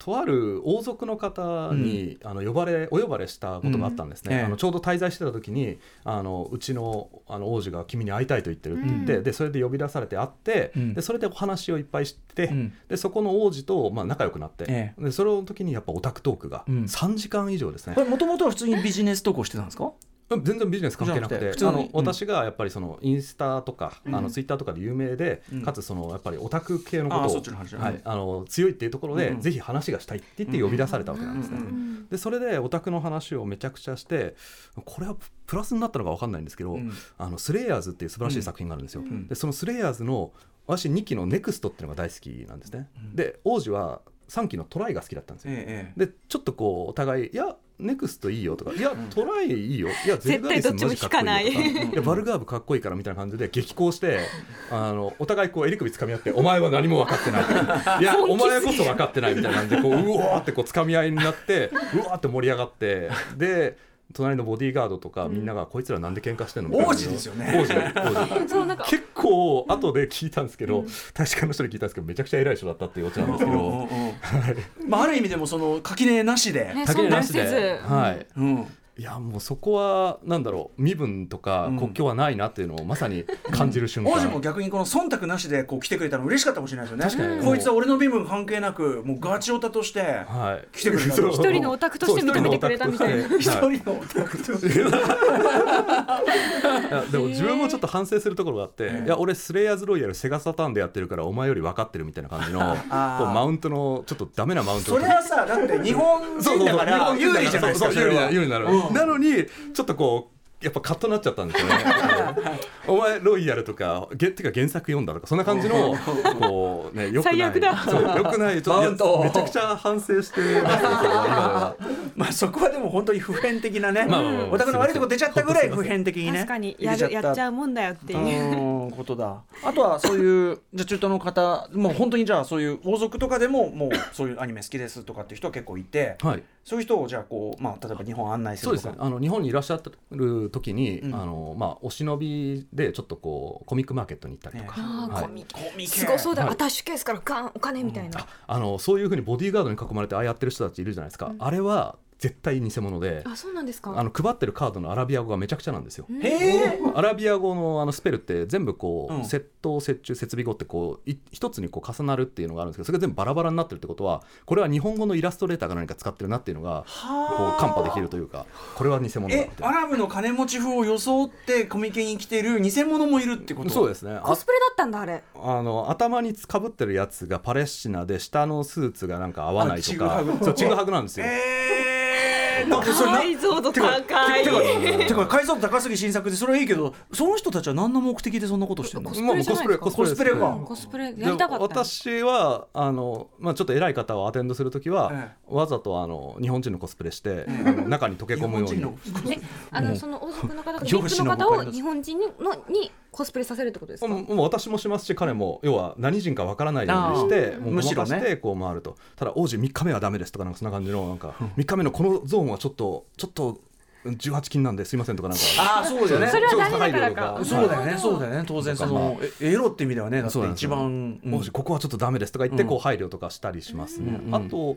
とある王族の方に、うん、あの呼ばれお呼ばれしたことがあったんですね、うんええ、あのちょうど滞在してた時にあのうち の, あの王子が君に会いたいと言ってるって言って、うん、でそれで呼び出されて会って、うん、でそれでお話をいっぱいして、うん、でそこの王子と、まあ、仲良くなって、ええ、でその時にやっぱオタクトークがさんじかん以上ですね、うん、これもともとは普通にビジネストークをしてたんですか全然ビジネス関係なく て, なくてあの、うん、私がやっぱりそのインスタとか、うん、あのツイッターとかで有名で、うん、かつそのやっぱりオタク系のことを、うんはい、あの強いっていうところで、うん、ぜひ話がしたいって言って呼び出されたわけなんですね、うんうん、でそれでオタクの話をめちゃくちゃしてこれはプラスになったのか分かんないんですけど、うん、あのスレイヤーズっていう素晴らしい作品があるんですよ、うん、でそのスレイヤーズの私にきのネクストっていうのが大好きなんですね、うん、で王子はさんきのトライが好きだったんですよ、ええ、でちょっとこうお互いいやネクストいいよとかいやトライいいよいやゼルガーデスマジかっこいいとかいやバルガーブかっこいいからみたいな感じで激高してあのお互いこう襟首つかみ合ってお前は何も分かってないいやお前こそ分かってないみたいな感じでこううわーってこうつかみ合いになってうわーって盛り上がってで隣のボディーガードとかみんながこいつらなんで喧嘩してんの王子ですよね王子結構後で聞いたんですけど、うん、大使館の人に聞いたんですけどめちゃくちゃ偉い人だったっていうオチなんですけど、うんうんうんはいまあ、ある意味でもその垣根なしで垣根なしで、はいうん、いやもうそこはなんだろう身分とか国境はないなっていうのをまさに感じる瞬間、うんうん、王子も逆にこの忖度なしでこう来てくれたの嬉しかったかもしれないですよね確かにこいつは俺の身分関係なくもうガチオタとして来てくれた、はい、一人のオタクとして認めてくれたみたいな一人のオタクとして、はい、いやでも自分もちょっと反省するところがあって、えー、いや俺スレイヤーズロイヤルセガサターンでやってるからお前より分かってるみたいな感じのこうマウントのちょっとダメなマウントそれはさだって日本人だから有利じゃないですか有利になるなのにちょっとこうやっぱカッとなっちゃったんですよねお前ロイヤルとかてか原作読んだとかそんな感じのこう、ね、よくない最悪だそうよくないちょっとめちゃくちゃ反省してますけどまあそこはでも本当に普遍的なね、まあまあまあ、お宅の悪いとこ出ちゃったぐらい普遍的にね確かにやる、やっちゃうもんだよっていうことだ。あとはそういうじゃ中東の方もう本当にじゃあそういう王族とかでももうそういうアニメ好きですとかっていう人は結構いて、はい、そういう人をじゃあこう、まあ、例えば日本案内するとかそうですねあの日本にいらっしゃってる時に、うんあのまあ、お忍びでちょっとこうコミックマーケットに行ったりとか、えーはい、コミコミすごそうだ、はい、アタッシュケースからガンお金みたいな、うん、ああのそういう風にボディーガードに囲まれてああやってる人たちいるじゃないですか、うん、あれは絶対偽物で、あ、そうなんですか。あの配ってるカードのアラビア語がめちゃくちゃなんですよ。へー。アラビア語 の, あのスペルって全部こう、うん、窃盗折衷設備語ってこう一つにこう重なるっていうのがあるんですけどそれが全部バラバラになってるってことはこれは日本語のイラストレーターが何か使ってるなっていうのがこう看破できるというかこれは偽物だって。えアラブの金持ち風を装ってコミケに来てる偽物もいるってこと。そうですねコスプレだったんだあれ。あの頭にかぶってるやつがパレスチナで下のスーツがなんか合わないとかそうちぐはぐなんですよ。へー解像度高いてか解像度高すぎ新作でそれはいいけどその人たちは何の目的でそんなことしてるの。コスプレコスプレかコスプレやりたかった。私はあの、まあ、ちょっと偉い方をアテンドするときは、ええ、わざとあの日本人のコスプレして、ええ、あの中に溶け込むようにあのその王族の方が日本人の方を日本人 に, のにコスプレさせるってことですか。もう私もしますし彼も要は何人かわからないようにしてもうごまかしてこう回ると、ね、ただ王子みっかめはダメですとかなんかそんな感じのなんかみっかめのこのゾーンはちょっとちょっとじゅうはちきんなんですいませんとかなんかあそうだよねそれはダメだからかそうだよねそうだよね当然そのエロって意味ではねだって一番、うん、もしここはちょっとダメですとか言ってこう配慮とかしたりしますね、うん、あとそう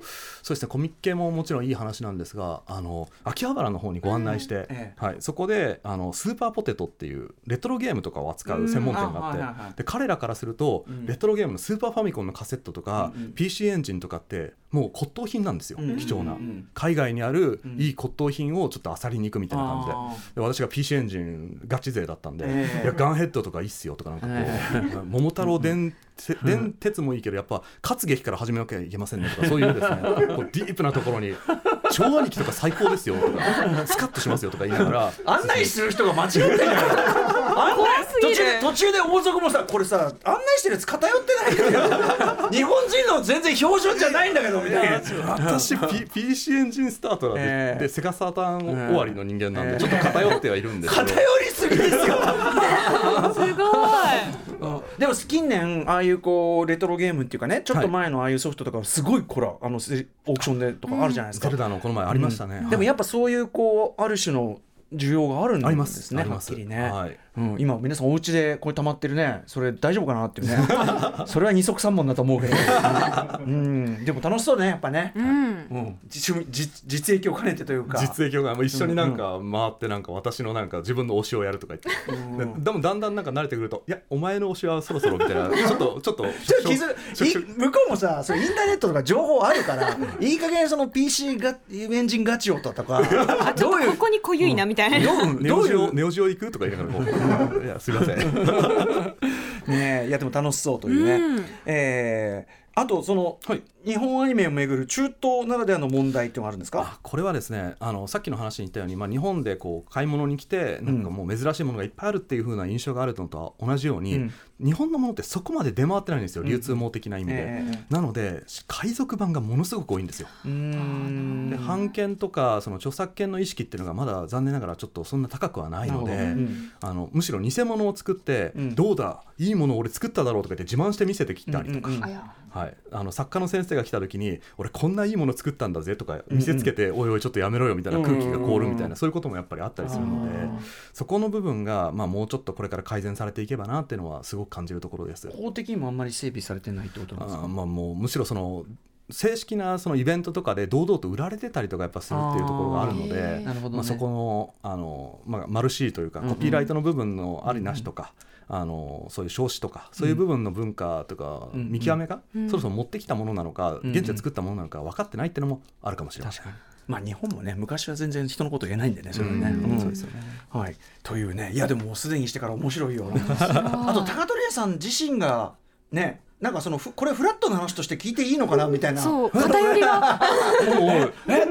ですねコミッケももちろんいい話なんですがあの秋葉原の方にご案内して、えーはい、そこであのスーパーポテトっていうレトロゲームとかを扱う専門店があって、うん、あ、はいはいはい、で彼らからすると、うん、レトロゲームのスーパーファミコンのカセットとか、うんうん、ピーシー エンジンとかってもう骨董品なんですよ、うん、貴重な、うん、海外にあるいい骨董品をちょっと漁りに行くみたいな感じ で, で私が ピーシー エンジンガチ勢だったんで、えー、いやガンヘッドとかいいっすよとかなんかこう、えー、桃太郎電鉄もいいけどやっぱ活劇から始めなきゃいけませんねとかそういうですねこうディープなところに超兄貴とか最高ですよとかスカッとしますよとか言いながら案内する人が間違ってる途中, 途中で王族もさこれさ案内してるやつ偏ってないよ日本人の全然標準じゃないんだけどみたいな私、P、ピーシー エンジンスタートなんで、えー、でセガサターン終わりの人間なんで、えー、ちょっと偏ってはいるんですけど偏りすぎですよすごいでも近年ああいうこうレトロゲームっていうかねちょっと前のああいうソフトとかすごいこらあのオークションでとかあるじゃないですか、うん、ゼルダのこの前ありましたね、うんはい、でもやっぱそういうこうある種の需要があるんですねはっきりね、はいうん、今皆さんお家でこれ溜まってるねそれ大丈夫かなっていうねそれは二足三本だと思うけど、うん、でも楽しそうねやっぱね、うんうん、実, 実益を兼ねてというか実益を兼ねて一緒になんか回ってなんか私のなんか自分の推しをやるとか言って、うんうん、でもだんだんなんか慣れてくるといやお前の推しはそろそろみたいなちょっとちょっと向こうもさそれインターネットとか情報あるからいい加減その ピーシー がエンジンガチオとかあちょっとここに濃ゆいなみたいなネオジオネオジオ行くとか言いながらいやすいませんねえいやでも楽しそうというね、うんえー、あとその、はい、日本アニメをめぐる中東ならではの問題ってのがあるんですか。あこれはですねあのさっきの話に言ったように、まあ、日本でこう買い物に来てなんかもう珍しいものがいっぱいあるっていう風な印象があるのとは同じように、うん、日本のものってそこまで出回ってないんですよ流通網的な意味で、うんえー、なので海賊版がものすごく多いんですよ。うーんで版権とかその著作権の意識っていうのがまだ残念ながらちょっとそんな高くはないので、うん、あのむしろ偽物を作って、うん、どうだいいものを俺作っただろうとか言って自慢して見せてきたりとか、うんうんうんはい、あの作家の先生が来た時に俺こんないいもの作ったんだぜとか見せつけて、うんうん、おいおいちょっとやめろよみたいな空気が凍るみたいな、うんうんうん、そういうこともやっぱりあったりするのでそこの部分が、まあ、もうちょっとこれから改善されていけばなっていうのはすごく感じるところです。法的にもあんまり整備されてないってことなんですか。あ、まあ、もうむしろその正式なそのイベントとかで堂々と売られてたりとかやっぱするっていうところがあるので、あ、まあ、そこの、 あの、まあ、マルシーというかコピーライトの部分のありなしとか、うんうん、あのそういう少子とかそういう部分の文化とか見極めが、うんうん、そろそろ持ってきたものなのか、うんうん、現地で作ったものなのか分かってないっていうのもあるかもしれません。まあ、日本もね昔は全然人のこと言えないんでねそれはね、うんうん、そうですよね、はい、というねいやでももうすでにしてから面白いよあと高取屋さん自身がねなんかそのこれフラットな話として聞いていいのかなみたいな、そう偏りがえ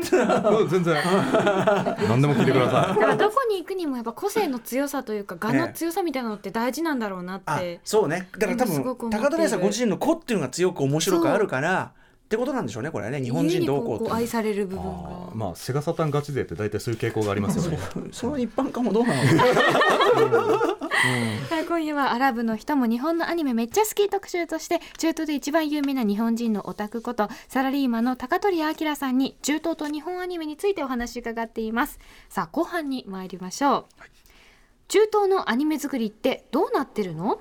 全然何でも聞いてください。だからどこに行くにもやっぱ個性の強さというか我の強さみたいなのって大事なんだろうなって、ね、あそうね。だから多分高田礼さんご自身の個っていうのが強く面白くあるからってことなんでしょうね。これはね、日本人同行と愛される部分が、あ、まあ、セガサタンガチ勢って大体そういう傾向がありますよね。その一般化もどうなのかうん、今夜はアラブの人も日本のアニメめっちゃ好き特集として、中東で一番有名な日本人のオタクことサラリーマンの高取明さんに中東と日本アニメについてお話伺っています。さあ後半に参りましょう、はい、中東のアニメ作りってどうなってるの？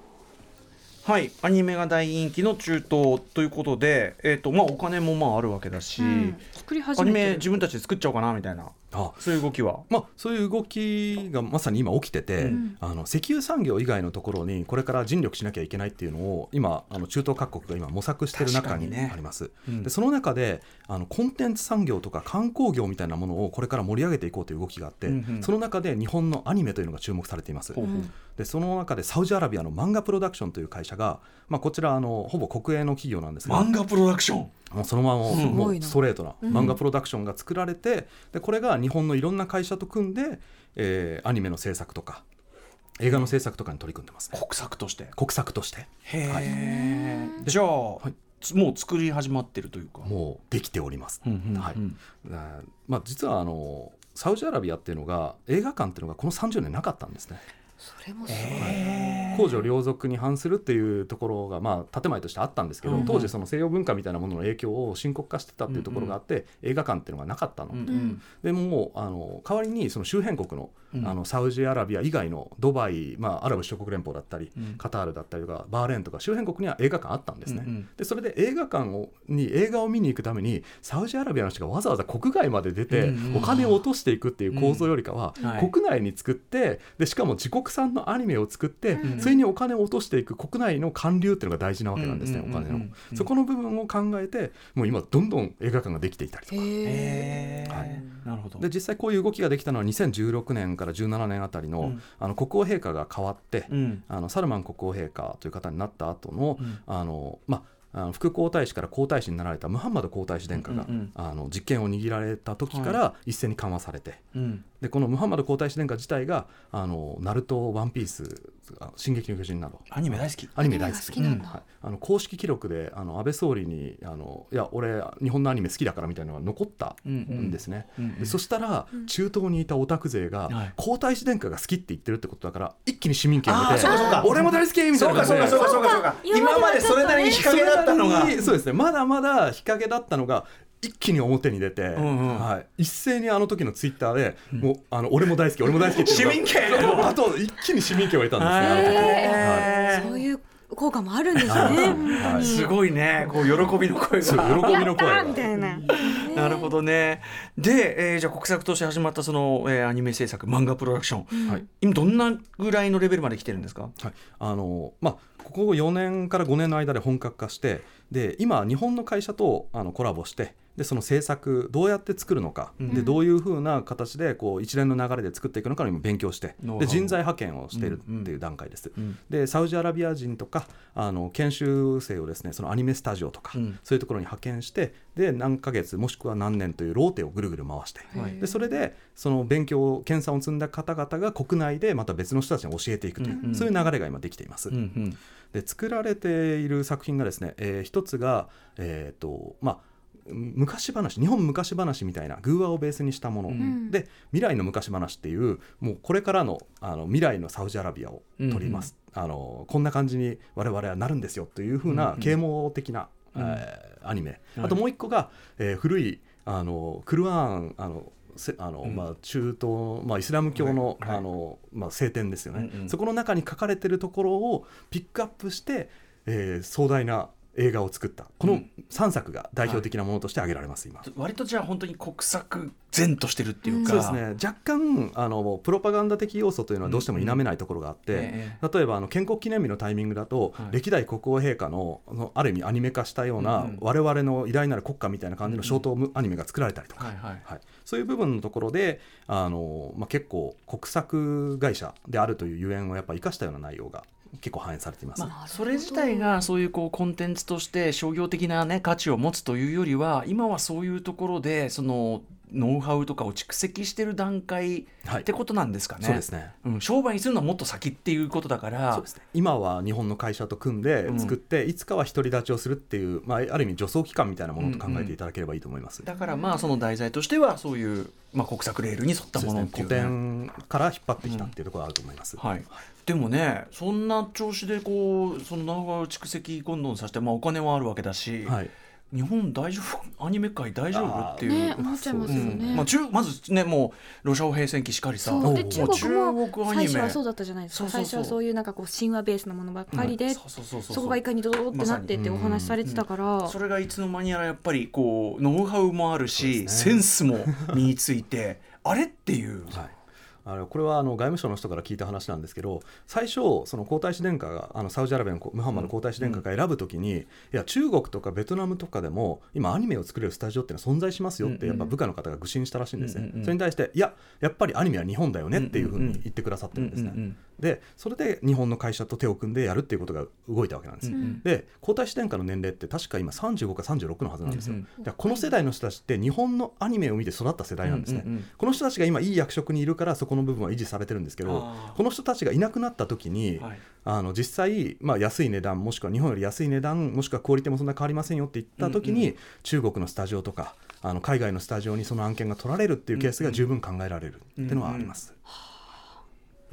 はい、アニメが大人気の中東ということで、えーとまあ、お金もまああるわけだし、うん、作り始めてる。アニメ自分たちで作っちゃおうかなみたいな、ああそういう動きは、まあ、そういう動きがまさに今起きてて、うん、あの石油産業以外のところにこれから尽力しなきゃいけないっていうのを今あの中東各国が今模索してる中にあります、ねうん、でその中であのコンテンツ産業とか観光業みたいなものをこれから盛り上げていこうという動きがあって、うんうん、その中で日本のアニメというのが注目されています、うん、でその中でサウジアラビアの漫画プロダクションという会社が、まあ、こちらあのほぼ国営の企業なんですが、漫画プロダクションもうそのままもうストレートな漫画プロダクションが作られて、でこれが日本のいろんな会社と組んで、えー、アニメの制作とか映画の制作とかに取り組んでます、ね、国策として国策としてへえ、はい、じゃあ、はい、もう作り始まってるというかもうできております、うんうんうんはいまあ、実はあのサウジアラビアっていうのが映画館っていうのがこのさんじゅうねんなかったんですね。それもすごい、えー、公序良俗に反するっていうところが、まあ、建前としてあったんですけど、うんうん、当時その西洋文化みたいなものの影響を深刻化してたっていうところがあって、うんうん、映画館っていうのがなかったの、うんうん、でももうあの代わりにその周辺国 の,、うん、あのサウジアラビア以外のドバイ、まあ、アラブ首長国連邦だったり、うん、カタールだったりとかバーレーンとか周辺国には映画館あったんですね、うんうん、でそれで映画館をに映画を見に行くためにサウジアラビアの人がわざわざ国外まで出て、うんうん、お金を落としていくっていう構造よりかは、うんはい、国内に作ってでしかも自国産のアニメを作って、うん、それにお金を落としていく国内の還流っていうのが大事なわけなんですね、うん、お金の、うん、そこの部分を考えてもう今どんどん映画館ができていたりとか、へー、はい、なるほど。で実際こういう動きができたのはにせんじゅうろくねんからじゅうななねんあたり の,、うん、あの国王陛下が変わって、うん、あのサルマン国王陛下という方になった後の、うん、あのまあ副皇太子から皇太子になられたムハンマド皇太子殿下が、うんうん、あの実権を握られた時から一斉に緩和されて、はいうん、でこのムハンマド皇太子殿下自体があのナルト、ワンピース、進撃の巨人などアニメ大好きアニメ大好きなんだ、はい、あの公式記録であの安倍総理にあのいや俺日本のアニメ好きだからみたいなのが残ったんですね、うんうんうん、でそしたら、うん、中東にいたオタク勢が、はい、皇太子殿下が好きって言ってるってことだから一気に市民権を得て俺も大好きみたいな感じで、そうかそうかそうかそうか、今までそれなりに日陰だったのが、そうですね、まだまだ日陰だったのが一気に表に出て、うんうんはい、一斉にあの時のツイッターで、うん、もうあの俺も大好き俺も大好きって市民権あと一気に市民権を得たんですね、あの時、はい、そういう効果もあるんですね、はい、すごいね、こう喜びの声が喜びの声がみたいななるほどね。で、えー、じゃあ国策として始まったその、えー、アニメ制作漫画プロダクション、はい、今どんなぐらいのレベルまで来てるんですか？はい、あのまあ、ここよねんからごねんの間で本格化して、で今日本の会社とあのコラボしてでその制作どうやって作るのか、うん、でどういう風な形でこう一連の流れで作っていくのかを今勉強してで人材派遣をしているっていう段階です、うんうん、でサウジアラビア人とかあの研修生をですねそのアニメスタジオとか、うん、そういうところに派遣してで何ヶ月もしくは何年というローテをぐるぐる回して、はい、でそれでその勉強研鑽を積んだ方々が国内でまた別の人たちに教えていくという、うんうん、そういう流れが今できています、うんうん、で作られている作品がですね、えー、一つがえっとまあ昔話日本昔話みたいな寓話をベースにしたもの、うん、で未来の昔話っていうもうこれからの、あの未来のサウジアラビアを撮ります、うんうん、あのこんな感じに我々はなるんですよという風な啓蒙的な、うんうんえー、アニメ、うん、あともう一個が、えー、古いあのクルアーンあのあのうんまあ、中東、まあ、イスラム教の、はいはいあのまあ、聖典ですよね、うんうん、そこの中に書かれてるところをピックアップして、えー、壮大な映画を作ったこのさんさくが代表的なものとして挙げられます、うんはい、今割とじゃあ本当に国策前としてるっていうか、うん、そうですね、若干あのプロパガンダ的要素というのはどうしても否めないところがあって、うんうんえー、例えばあの建国記念日のタイミングだと、はい、歴代国王陛下 の, のある意味アニメ化したような、うんうん、我々の偉大なる国家みたいな感じのショートアニメが作られたりとか、うんうんはいはい、そういう部分のところであの、まあ、結構国策会社であるというゆえんをやっぱ生かしたような内容が結構反映されています、まあ、それ自体がそういうこうコンテンツとして商業的な、ね、価値を持つというよりは、今はそういうところでそのノウハウとかを蓄積してる段階ってことなんですかね。はい、そうですね、うん、商売にするのはもっと先っていうことだから。そうですね、今は日本の会社と組んで作って、うん、いつかは独り立ちをするっていう、まあ、ある意味助走期間みたいなものと考えていただければいいと思います。うんうん、だからまあその題材としてはそういう、まあ、国策レールに沿ったものっていう、ね、そうですね、古典から引っ張ってきたっていうところがあると思います。うん、はい、でもね、そんな調子でこうそのノウハウ蓄積どんどんさせて、まあ、お金はあるわけだし、はい、日本大丈夫、アニメ界大丈夫っていう、ね、思っちゃいますよね、うん、まあ、中まずね、もうロシア語平成期しかりさ、で中国も最初はそうだったじゃないですか。最初はそういうなんかこう神話ベースのものばっかりで、そこがいかにどーってなってってお話されてたから、ま、うんうん、それがいつの間にやらやっぱりこうノウハウもあるし、ね、センスも身についてあれっていう、はい、あのこれはあの外務省の人から聞いた話なんですけど、最初その皇太子殿下があのサウジアラビアのムハンマド皇太子殿下が選ぶときに、うん、いや中国とかベトナムとかでも今アニメを作れるスタジオってのは存在しますよってやっぱ部下の方が愚信したらしいんですね、うんうん、それに対していややっぱりアニメは日本だよねっていうふうに言ってくださってるんですね、うんうんうん、でそれで日本の会社と手を組んでやるっていうことが動いたわけなんです、うんうん、で皇太子殿下の年齢って確か今さんじゅうごかさんじゅうろくのはずなんですよ、うんうん、だこの世代の人たちって日本のアニメを見て育った世代なんですね、うんうんうん、この人たちが今いい役職にいるからそこの部分は維持されてるんですけど、この人たちがいなくなった時に、はい、あの実際、まあ、安い値段もしくは日本より安い値段もしくはクオリティもそんな変わりませんよって言った時に、うんうん、中国のスタジオとかあの海外のスタジオにその案件が取られるっていうケースが十分考えられるっていうのはあります、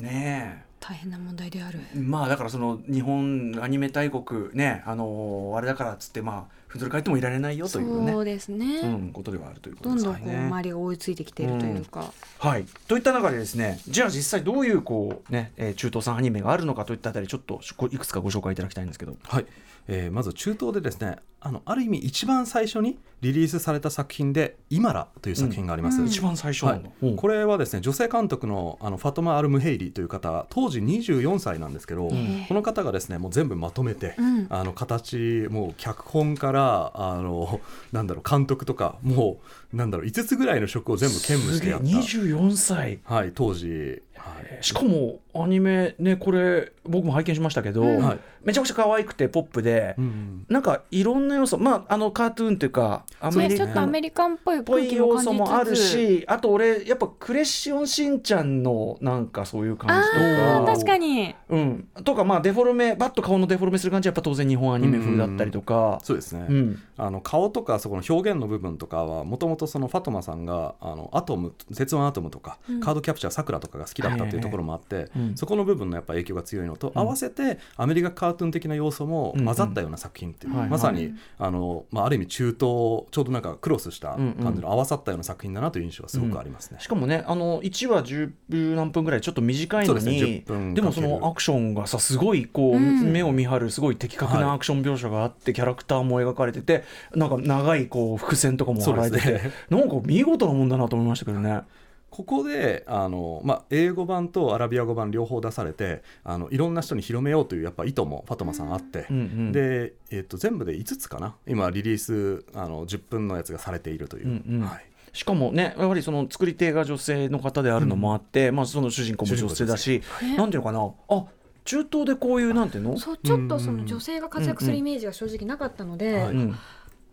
うんうんうん、ねえ、大変な問題である。まあだからその日本アニメ大国ね、あのー、あれだからっつってまあふんぞり返ってもいられないよというね、そうですね、うん、ことではあるということですね。どんどんこう周りが追いついてきているというか、うん、はい、といった中でですね、じゃあ実際どういうこうね、えー、中東産アニメがあるのかといったあたりちょっといくつかご紹介いただきたいんですけど、はい、えー、まず中東でですね、あのある意味一番最初にリリースされた作品でイマラという作品があります、うんうん、一番最初、はい、これはですね女性監督 の, あのファトマ・アルムヘイリという方、当時にじゅうよんさいなんですけど、この方がですねもう全部まとめて、うん、あの形もう脚本からあのなんだろう監督とかもうなんだろういつつぐらいの職を全部兼務してやった。にじゅうよんさい、はい、当時、はい、しかもアニメね、これ僕も拝見しましたけど、うん、はい、めちゃくちゃ可愛くてポップで、うん、なんかいろんな要素、まあ、あのカートゥーンというかアメリカン、ね、ちょっとアメリカンっぽい空気も感じつつ、要素もあるし、あと俺やっぱクレッシオンしんちゃんのなんかそういう感じとか、あ確かに、うん、とかまあデフォルメバッと顔のデフォルメする感じはやっぱ当然日本アニメ風だったりとか、そうですね、うん、あの顔とかそこの表現の部分とかはもともとそのファトマさんがあのアトム鉄腕アトムとか、うん、カードキャプチャーさくらとかが好きだったっていうところもあって、うん、そこの部分のやっぱ影響が強いのと、うん、合わせてアメリカカートゥーン的な要素も混ざったような作品っていう、うんうん、まさに、はいはい、あのまあ、ある意味中東ちょうどなんかクロスした感じの合わさったような作品だなという印象はすごくありますね、うんうん、しかもねあのいちわじゅうなんぷんぐらいちょっと短いのに、そうですね、じゅっぷん、でもそのアクションがさすごいこう、うん、目を見張るすごい的確なアクション描写があって、はい、キャラクターも描かれててなんか長いこう伏線とかも描いてて、ね、なんか見事なもんだなと思いましたけどね。ここであの、まあ、英語版とアラビア語版両方出されてあのいろんな人に広めようというやっぱ意図もファトマさんあって、うんうん、で、えー、と全部でいつつかな今リリースあのじゅっぷんのやつがされているという、うんうん、はい、しかもねやはりその作り手が女性の方であるのもあって、うんまあ、その主人公も女性だし、なんていうのかな、あ中東でこういうなんていうのそうちょっとその女性が活躍するイメージが正直なかったので、うんうん、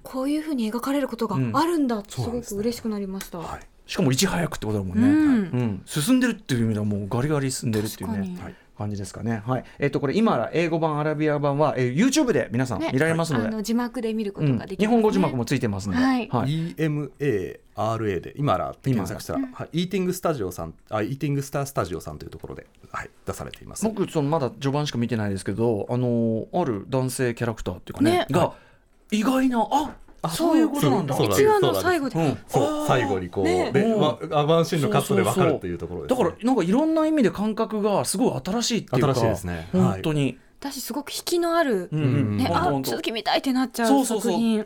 こういう風に描かれることがあるんだ、うん、すごく嬉しくなりました、うん、はい、しかもいち早くってことだもんね、うんうん、進んでるっていう意味ではもうガリガリ進んでるっていうね、はい、感じですかね、はい、えー、とこれ今英語版アラビア版は、えー、YouTube で皆さん見られますので、ね、あの字幕で見ることができますね、うん、日本語字幕もついてますので、はいはい、イーエムエーアールエー で今らって検索したら、うんはい、イーティングスタジオさんあイーティングスタースタジオさんというところで、はい、出されています。僕そのまだ序盤しか見てないですけど、あのー、ある男性キャラクターっていうかね、ねが意外なああそういうことなんだ。いちわの最後で、うん、そう最後にこう、ね、で、まあ、ワンシーンのカットで分かるというところです、ね、そうそうそうだからなんかいろんな意味で感覚がすごい新しいっていうか新しいですね、本当に、はい、私すごく引きのある、うんうんね、あ続き見たいってなっちゃう作品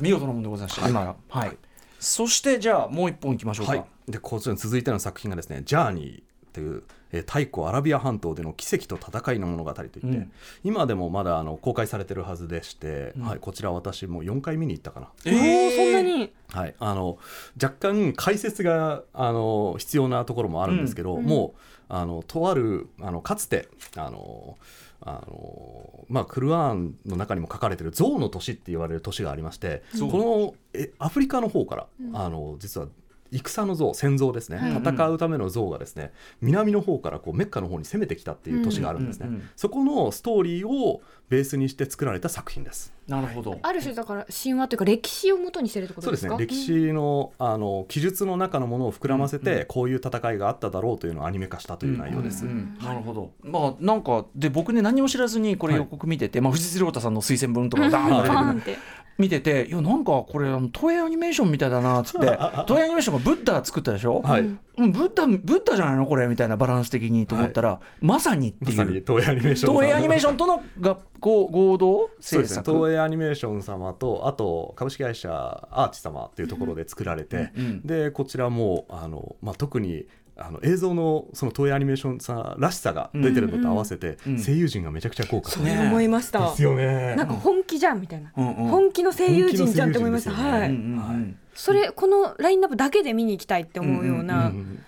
見事なものでございました、はい今はいはい、そしてじゃあもう一本いきましょうか、はい、でこちら続いての作品がですねジャーニーという太古アラビア半島での奇跡と戦いの物語といって、うん、今でもまだあの公開されてるはずでして、うんはい、こちら私もうよんかい見に行ったかな、えー、そんなに、はい、あの若干解説があの必要なところもあるんですけど、うん、もうあのとあるあのかつてあのあのまあ、クルアーンの中にも書かれている象の都市って言われる都市がありまして、うん、このえアフリカの方から、うん、あの実は戦の象戦象ですね、うんうん、戦うための象がですね南の方からこうメッカの方に攻めてきたっていう都市があるんですね、うんうんうん、そこのストーリーをベースにして作られた作品です。なるほど、はい、ある種だから神話というか歴史を元にしてるってことですか。そうですね、歴史 の, あの記述の中のものを膨らませて、うんうん、こういう戦いがあっただろうというのをアニメ化したという内容です、うんうんうん、なるほど、まあ、なんかで僕ね何も知らずにこれ予告見てて、はいまあ、藤津亮太さんの推薦文とかダーンって見てていやなんかこれ東映アニメーションみたいだなっつって東映アニメーションがブッダ作ったでしょ、はい、ブッダ、ブッダじゃないのこれみたいなバランス的にと思ったら、はい、まさにっていう、まさに東映アニメーション、東映アニメーションとのがこう合同制作、そうですね、東映アニメーション様とあと株式会社アーチ様っていうところで作られて、うんうん、でこちらもあの、まあ、特にあの映像 の, その東映アニメーションさらしさが出てるのと合わせて、うんうん、声優陣がめちゃくちゃ豪華、そう思いましたですよね、なんか本気じゃんみたいな、うんうん、本気の声優陣じゃんって思いました、ねはいうんうんはい、それこのラインナップだけで見に行きたいって思うような、うんうんうんうん、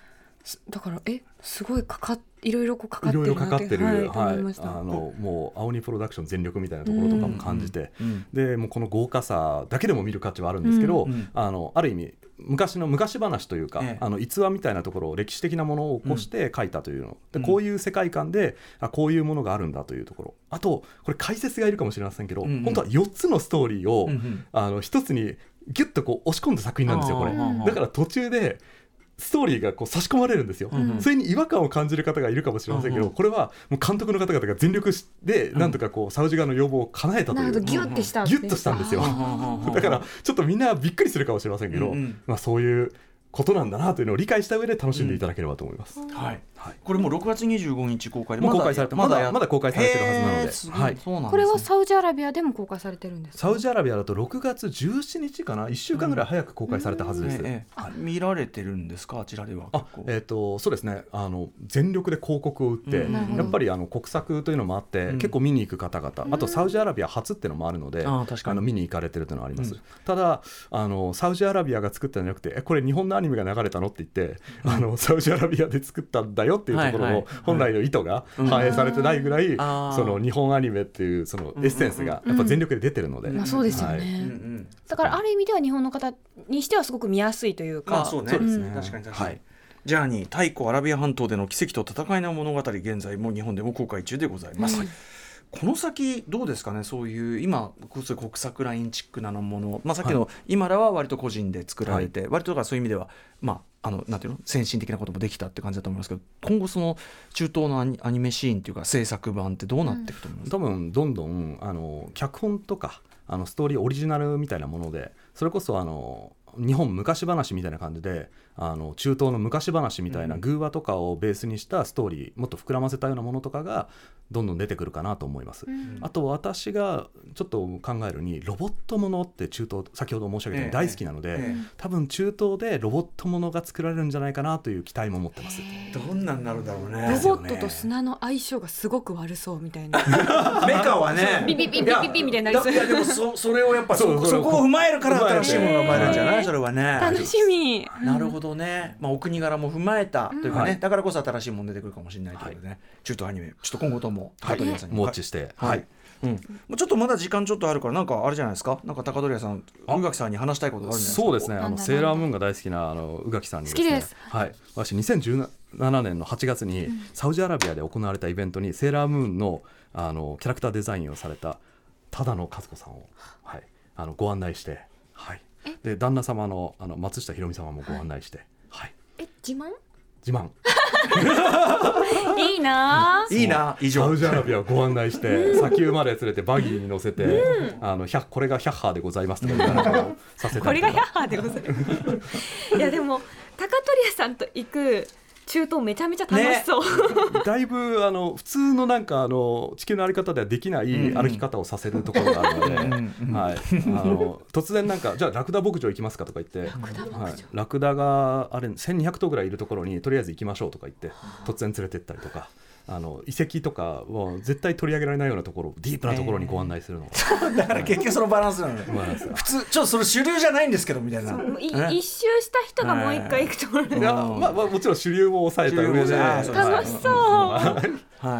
だからえすごいかかいろいろかかってるなって、もう青鬼プロダクション全力みたいなところとかも感じて、うんうん、でもうこの豪華さだけでも見る価値はあるんですけど、うんうん、あのある意味昔の昔話というか、ええ、あの逸話みたいなところを歴史的なものを起こして書いたというの、うん、でこういう世界観であこういうものがあるんだというところ、あとこれ解説がいるかもしれませんけど、うんうん、本当はよっつのストーリーを、うんうん、あのひとつにギュッとこう押し込んだ作品なんですよこれ、うん、だから途中でストーリーがこう差し込まれるんですよ、うん、それに違和感を感じる方がいるかもしれませんけど、うん、これはもう監督の方々が全力でなんとかこうサウジ側の要望を叶えたという、ギュッてしたギュッとしたんですよだからちょっとみんなびっくりするかもしれませんけど、うんうんまあ、そういうことなんだなというのを理解した上で楽しんでいただければと思います、うんはいはい、これもうろくがつにじゅうごにち公開で、まだ公開されてまだまだ公開されてるはずなの で, す、はい、そうなんですね、これはサウジアラビアでも公開されてるんですか。サウジアラビアだとろくがつじゅうしちにちかな、いっしゅうかんぐらい早く公開されたはずです、うんえーはい、見られてるんですかあちらでは。あ、えー、とそうですね、あの全力で広告を打って、うん、やっぱりあの国策というのもあって、うん、結構見に行く方々、うん、あとサウジアラビア初っていうのもあるので、うん、あ確かにあの見に行かれてるというのはあります、うん、ただあのサウジアラビアが作ったんじゃなくてえこれ日本のアニメが流れたのって言ってあのサウジアラビアで作ったんだよっていうところの本来の意図が反映されてないぐらい、うん、その日本アニメっていうそのエッセンスがやっぱ全力で出てるので、うんうんうん、そうですよね、はいうんうん、だからある意味では日本の方にしてはすごく見やすいというか、まあ、そうね、そうですね、うん、確かに確かに、はい、ジャーニー太古アラビア半島での奇跡と戦いの物語、現在も日本でも公開中でございます、はい、この先どうですかね、そういう今国策ラインチックなのもの、まあ、さっきのEMARAは割と個人で作られて、はい、割とかそういう意味では、まあ、あのなんていうの先進的なこともできたって感じだと思いますけど、今後その中東のア ニ, アニメシーンというか制作版ってどうなっていくと思いますか、うん、多分どんどんあの脚本とかあのストーリーオリジナルみたいなもので、それこそあの日本昔話みたいな感じであの中東の昔話みたいな偶話とかをベースにしたストーリー、うん、もっと膨らませたようなものとかがどんどん出てくるかなと思います、うん、あと私がちょっと考えるにロボットものって中東先ほど申し上げたように大好きなので、ええええ、多分中東でロボットものが作られるんじゃないかなという期待も持ってます。どんなんなるだろうね。ロボットと砂の相性がすごく悪そうみたいなメカはねビビビビビビみたいになりそう。いやでも そ, それをやっぱ そ, そ, そこを踏まえるから新しいものが生まれるんじゃない、えー、それはね楽しみ、うん、なるほどね、まあ、お国柄も踏まえたというかね、うんはい、だからこそ新しいもの出てくるかもしれないということでね、はい、中東アニメちょっと今後とも高取屋さんに、はい、ウォッチして、はいはいうん、ちょっとまだ時間ちょっとあるからなんかあれじゃないですか、なんか高取屋さん宇垣さんに話したいことがあるんじゃないですか。そうですね、あのセーラームーンが大好きなあの宇垣さんにですね、好きです、はい、私にせんじゅうななねんのはちがつにサウジアラビアで行われたイベントにセーラームーン の, あのキャラクターデザインをされた多田野和子さんを、はい、あのご案内して、はい、で旦那様 の, あの松下博美様もご案内して、はいはい、え自慢自慢いいないいな。以上サウジアラビアをご案内して砂丘まで連れてバギーに乗せて、うん、あのこれがヒャッハーでございますとかさせてこれがヒャッハーでございますいやでも高取屋さんと行く中東めちゃめちゃ楽しそう、ね、だいぶあの普通のなんかあの地球の歩き方ではできない歩き方をさせるところがあるので、うんうん、はい、あの突然なんかじゃあラクダ牧場行きますかとか言ってラクダ牧場、はい、ラクダがあれせんにひゃくとうぐらいいるところにとりあえず行きましょうとか言って突然連れてったりとか、あの遺跡とかは絶対取り上げられないようなところ、ディープなところにご案内するの、えー、だから結局そのバランスなので、普通ちょっとそれ主流じゃないんですけどみたいな、い一周した人がもう一回行くと思うんです、まあ、まあもちろん主流も抑えた上で楽しそう、は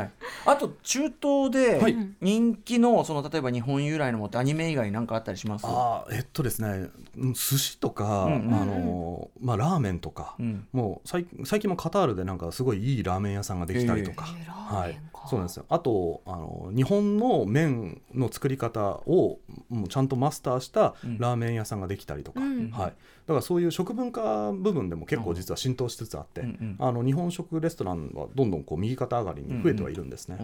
い、あと中東で人気の、その例えば日本由来のもってアニメ以外なんかあったりします？あ、えっとですね、寿司とか、うんうん、あのまあ、ラーメンとか、うん、もう最近もカタールでなんかすごいいいラーメン屋さんができたりとか、えーはい、そうなんですよ。あとあの日本の麺の作り方をもうちゃんとマスターしたラーメン屋さんができたりとか、うん、はい、だからそういう食文化部分でも結構実は浸透しつつあって、うんうん、あの日本食レストランはどんどんこう右肩上がりに増えてはいるんですね。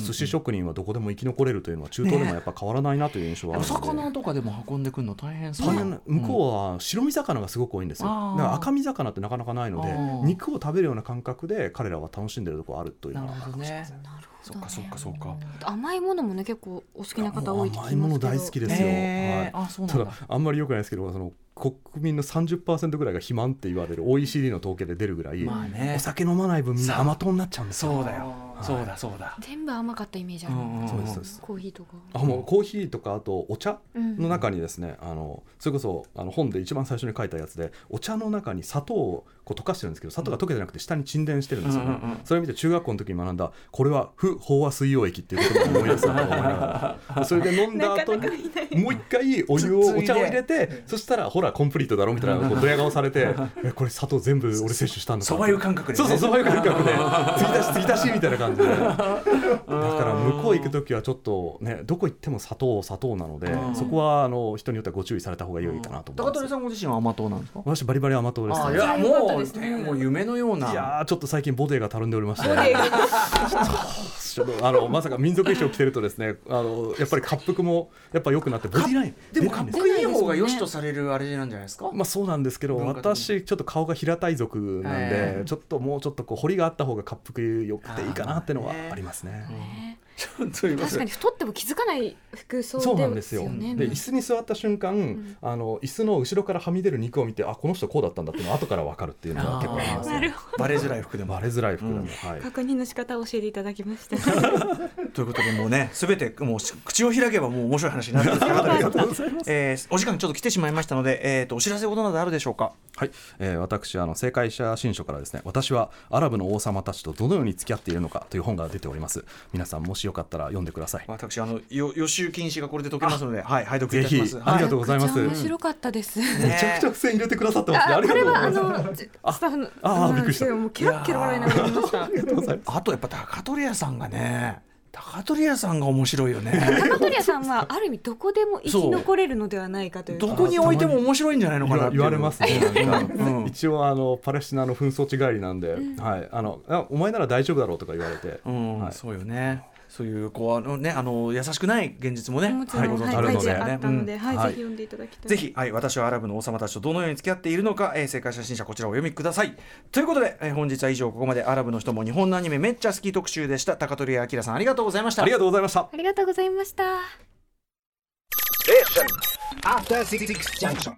寿司職人はどこでも生き残れるというのは中東でもやっぱ変わらないなという印象はあるので、ね、魚とかでも運んでくるの大変そう、大変、向こうは白身魚がすごく多いんですよ。だから赤身魚ってなかなかないので、肉を食べるような感覚で彼らは楽しんでるところあるというのはあるかもしれません。なるほどね。そうかそうかそうか。甘いものもね結構お好きな方多いって聞きますけど。甘いもの大好きですよ。えーはい、あ、そうなんだ。ただあんまり良くないですけど、その国民の さんじゅっパーセント ぐらいが肥満って言われる オーイーシーディー の統計で出るぐらい、まあね、お酒飲まない分みんな甘党になっちゃうんですよ。そうだよ。そうだそうだ、全部甘かったイメージある、うん、そうですそうです。コーヒーとか、あ、もうコーヒーとかあとお茶の中にですね、うん、あのそれこそあの本で一番最初に書いたやつで、お茶の中に砂糖をこう溶かしてるんですけど、砂糖が溶けてなくて下に沈殿してるんですよね、うんうんうん、それを見て中学校の時に学んだこれは不飽和水溶液っていうことを思い出したと思いながらそれで飲んだ後になかなかいないもう一回お湯をお茶を入れてそしたらほらコンプリートだろみたいなこうドヤ顔されてえこれ砂糖全部俺摂取したんだからそば湯感覚で、ね、そうそうそば湯感覚で継ぎ足し継ぎ足しみたいな感じだから向こう行くときはちょっと、ね、どこ行っても砂糖砂糖なので、そこはあの人によってはご注意された方が良いかなと思います。高取さんご自身は甘党なんですか？私バリバリ甘党です、ね、あ、いやもう、ね、もう夢のような。いやちょっと最近ボデーがたるんでおりましてあのまさか民族衣装着てるとですね、あのやっぱり滑腹もやっぱ良くなってボディラインでもかっこいい方が良しとされるあれなんじゃないですか？まあ、そうなんですけど、私ちょっと顔が平たい族なんでちょっともうちょっとこう彫りがあった方が滑腹良くていいかなってのはありますね。確かに太っても気づかない服装ですよね。そうなんですよ。で椅子に座った瞬間、うん、あの椅子の後ろからはみ出る肉を見て、あ、この人こうだったんだっていうのが後から分かるっていうのが結構あります、ね、バレづらい服でもバレづらい服でも、うん、はい、確認の仕方を教えていただきましたということでもうね、すべてもう口を開けばもう面白い話になるんですけどありがとうございます、えー、お時間ちょっと来てしまいましたので、えー、とお知らせことなどあるでしょうか？はい、えー、私あの正解者新書からですね、私はアラブの王様たちとどのように付き合っているのかという本が出ております。皆さんもしよかったら読んでください。私あの予習禁止がこれで解けますので、はい、拝読いたします。ぜひありがとうございます。面白かったです、うん、めちゃくちゃ付箋入れてくださってますね。あ、ありがとうございます。あ、スタッフのあ、びっくりした。もうケロッケロ笑いながら思いました。ありがとうございます。あとやっぱ高取屋さんがね、高取屋さんが面白いよね。高取屋さんはある意味どこでも生き残れるのではないかという、どこに置いても面白いんじゃないのかなって言われますね、うん、一応あのパレスチナの紛争地帰りなんで、うん、はい、あのお前なら大丈夫だろうとか言われて、うん、はい、そうよね。そういうこうあの、ね、あの優しくない現実もね、もちろん、はい、ご存知あるので、はい、あったので、うん、はい、ぜひ読んでいただきたい。ぜひ、はい、私はアラブの王様たちとどのように付き合っているのか、えー、正解者新社こちらをお読みください。ということで、えー、本日は以上、ここまでアラブの人も日本のアニメめっちゃ好き特集でした。高取明さんありがとうございました。ありがとうございました。ありがとうございました。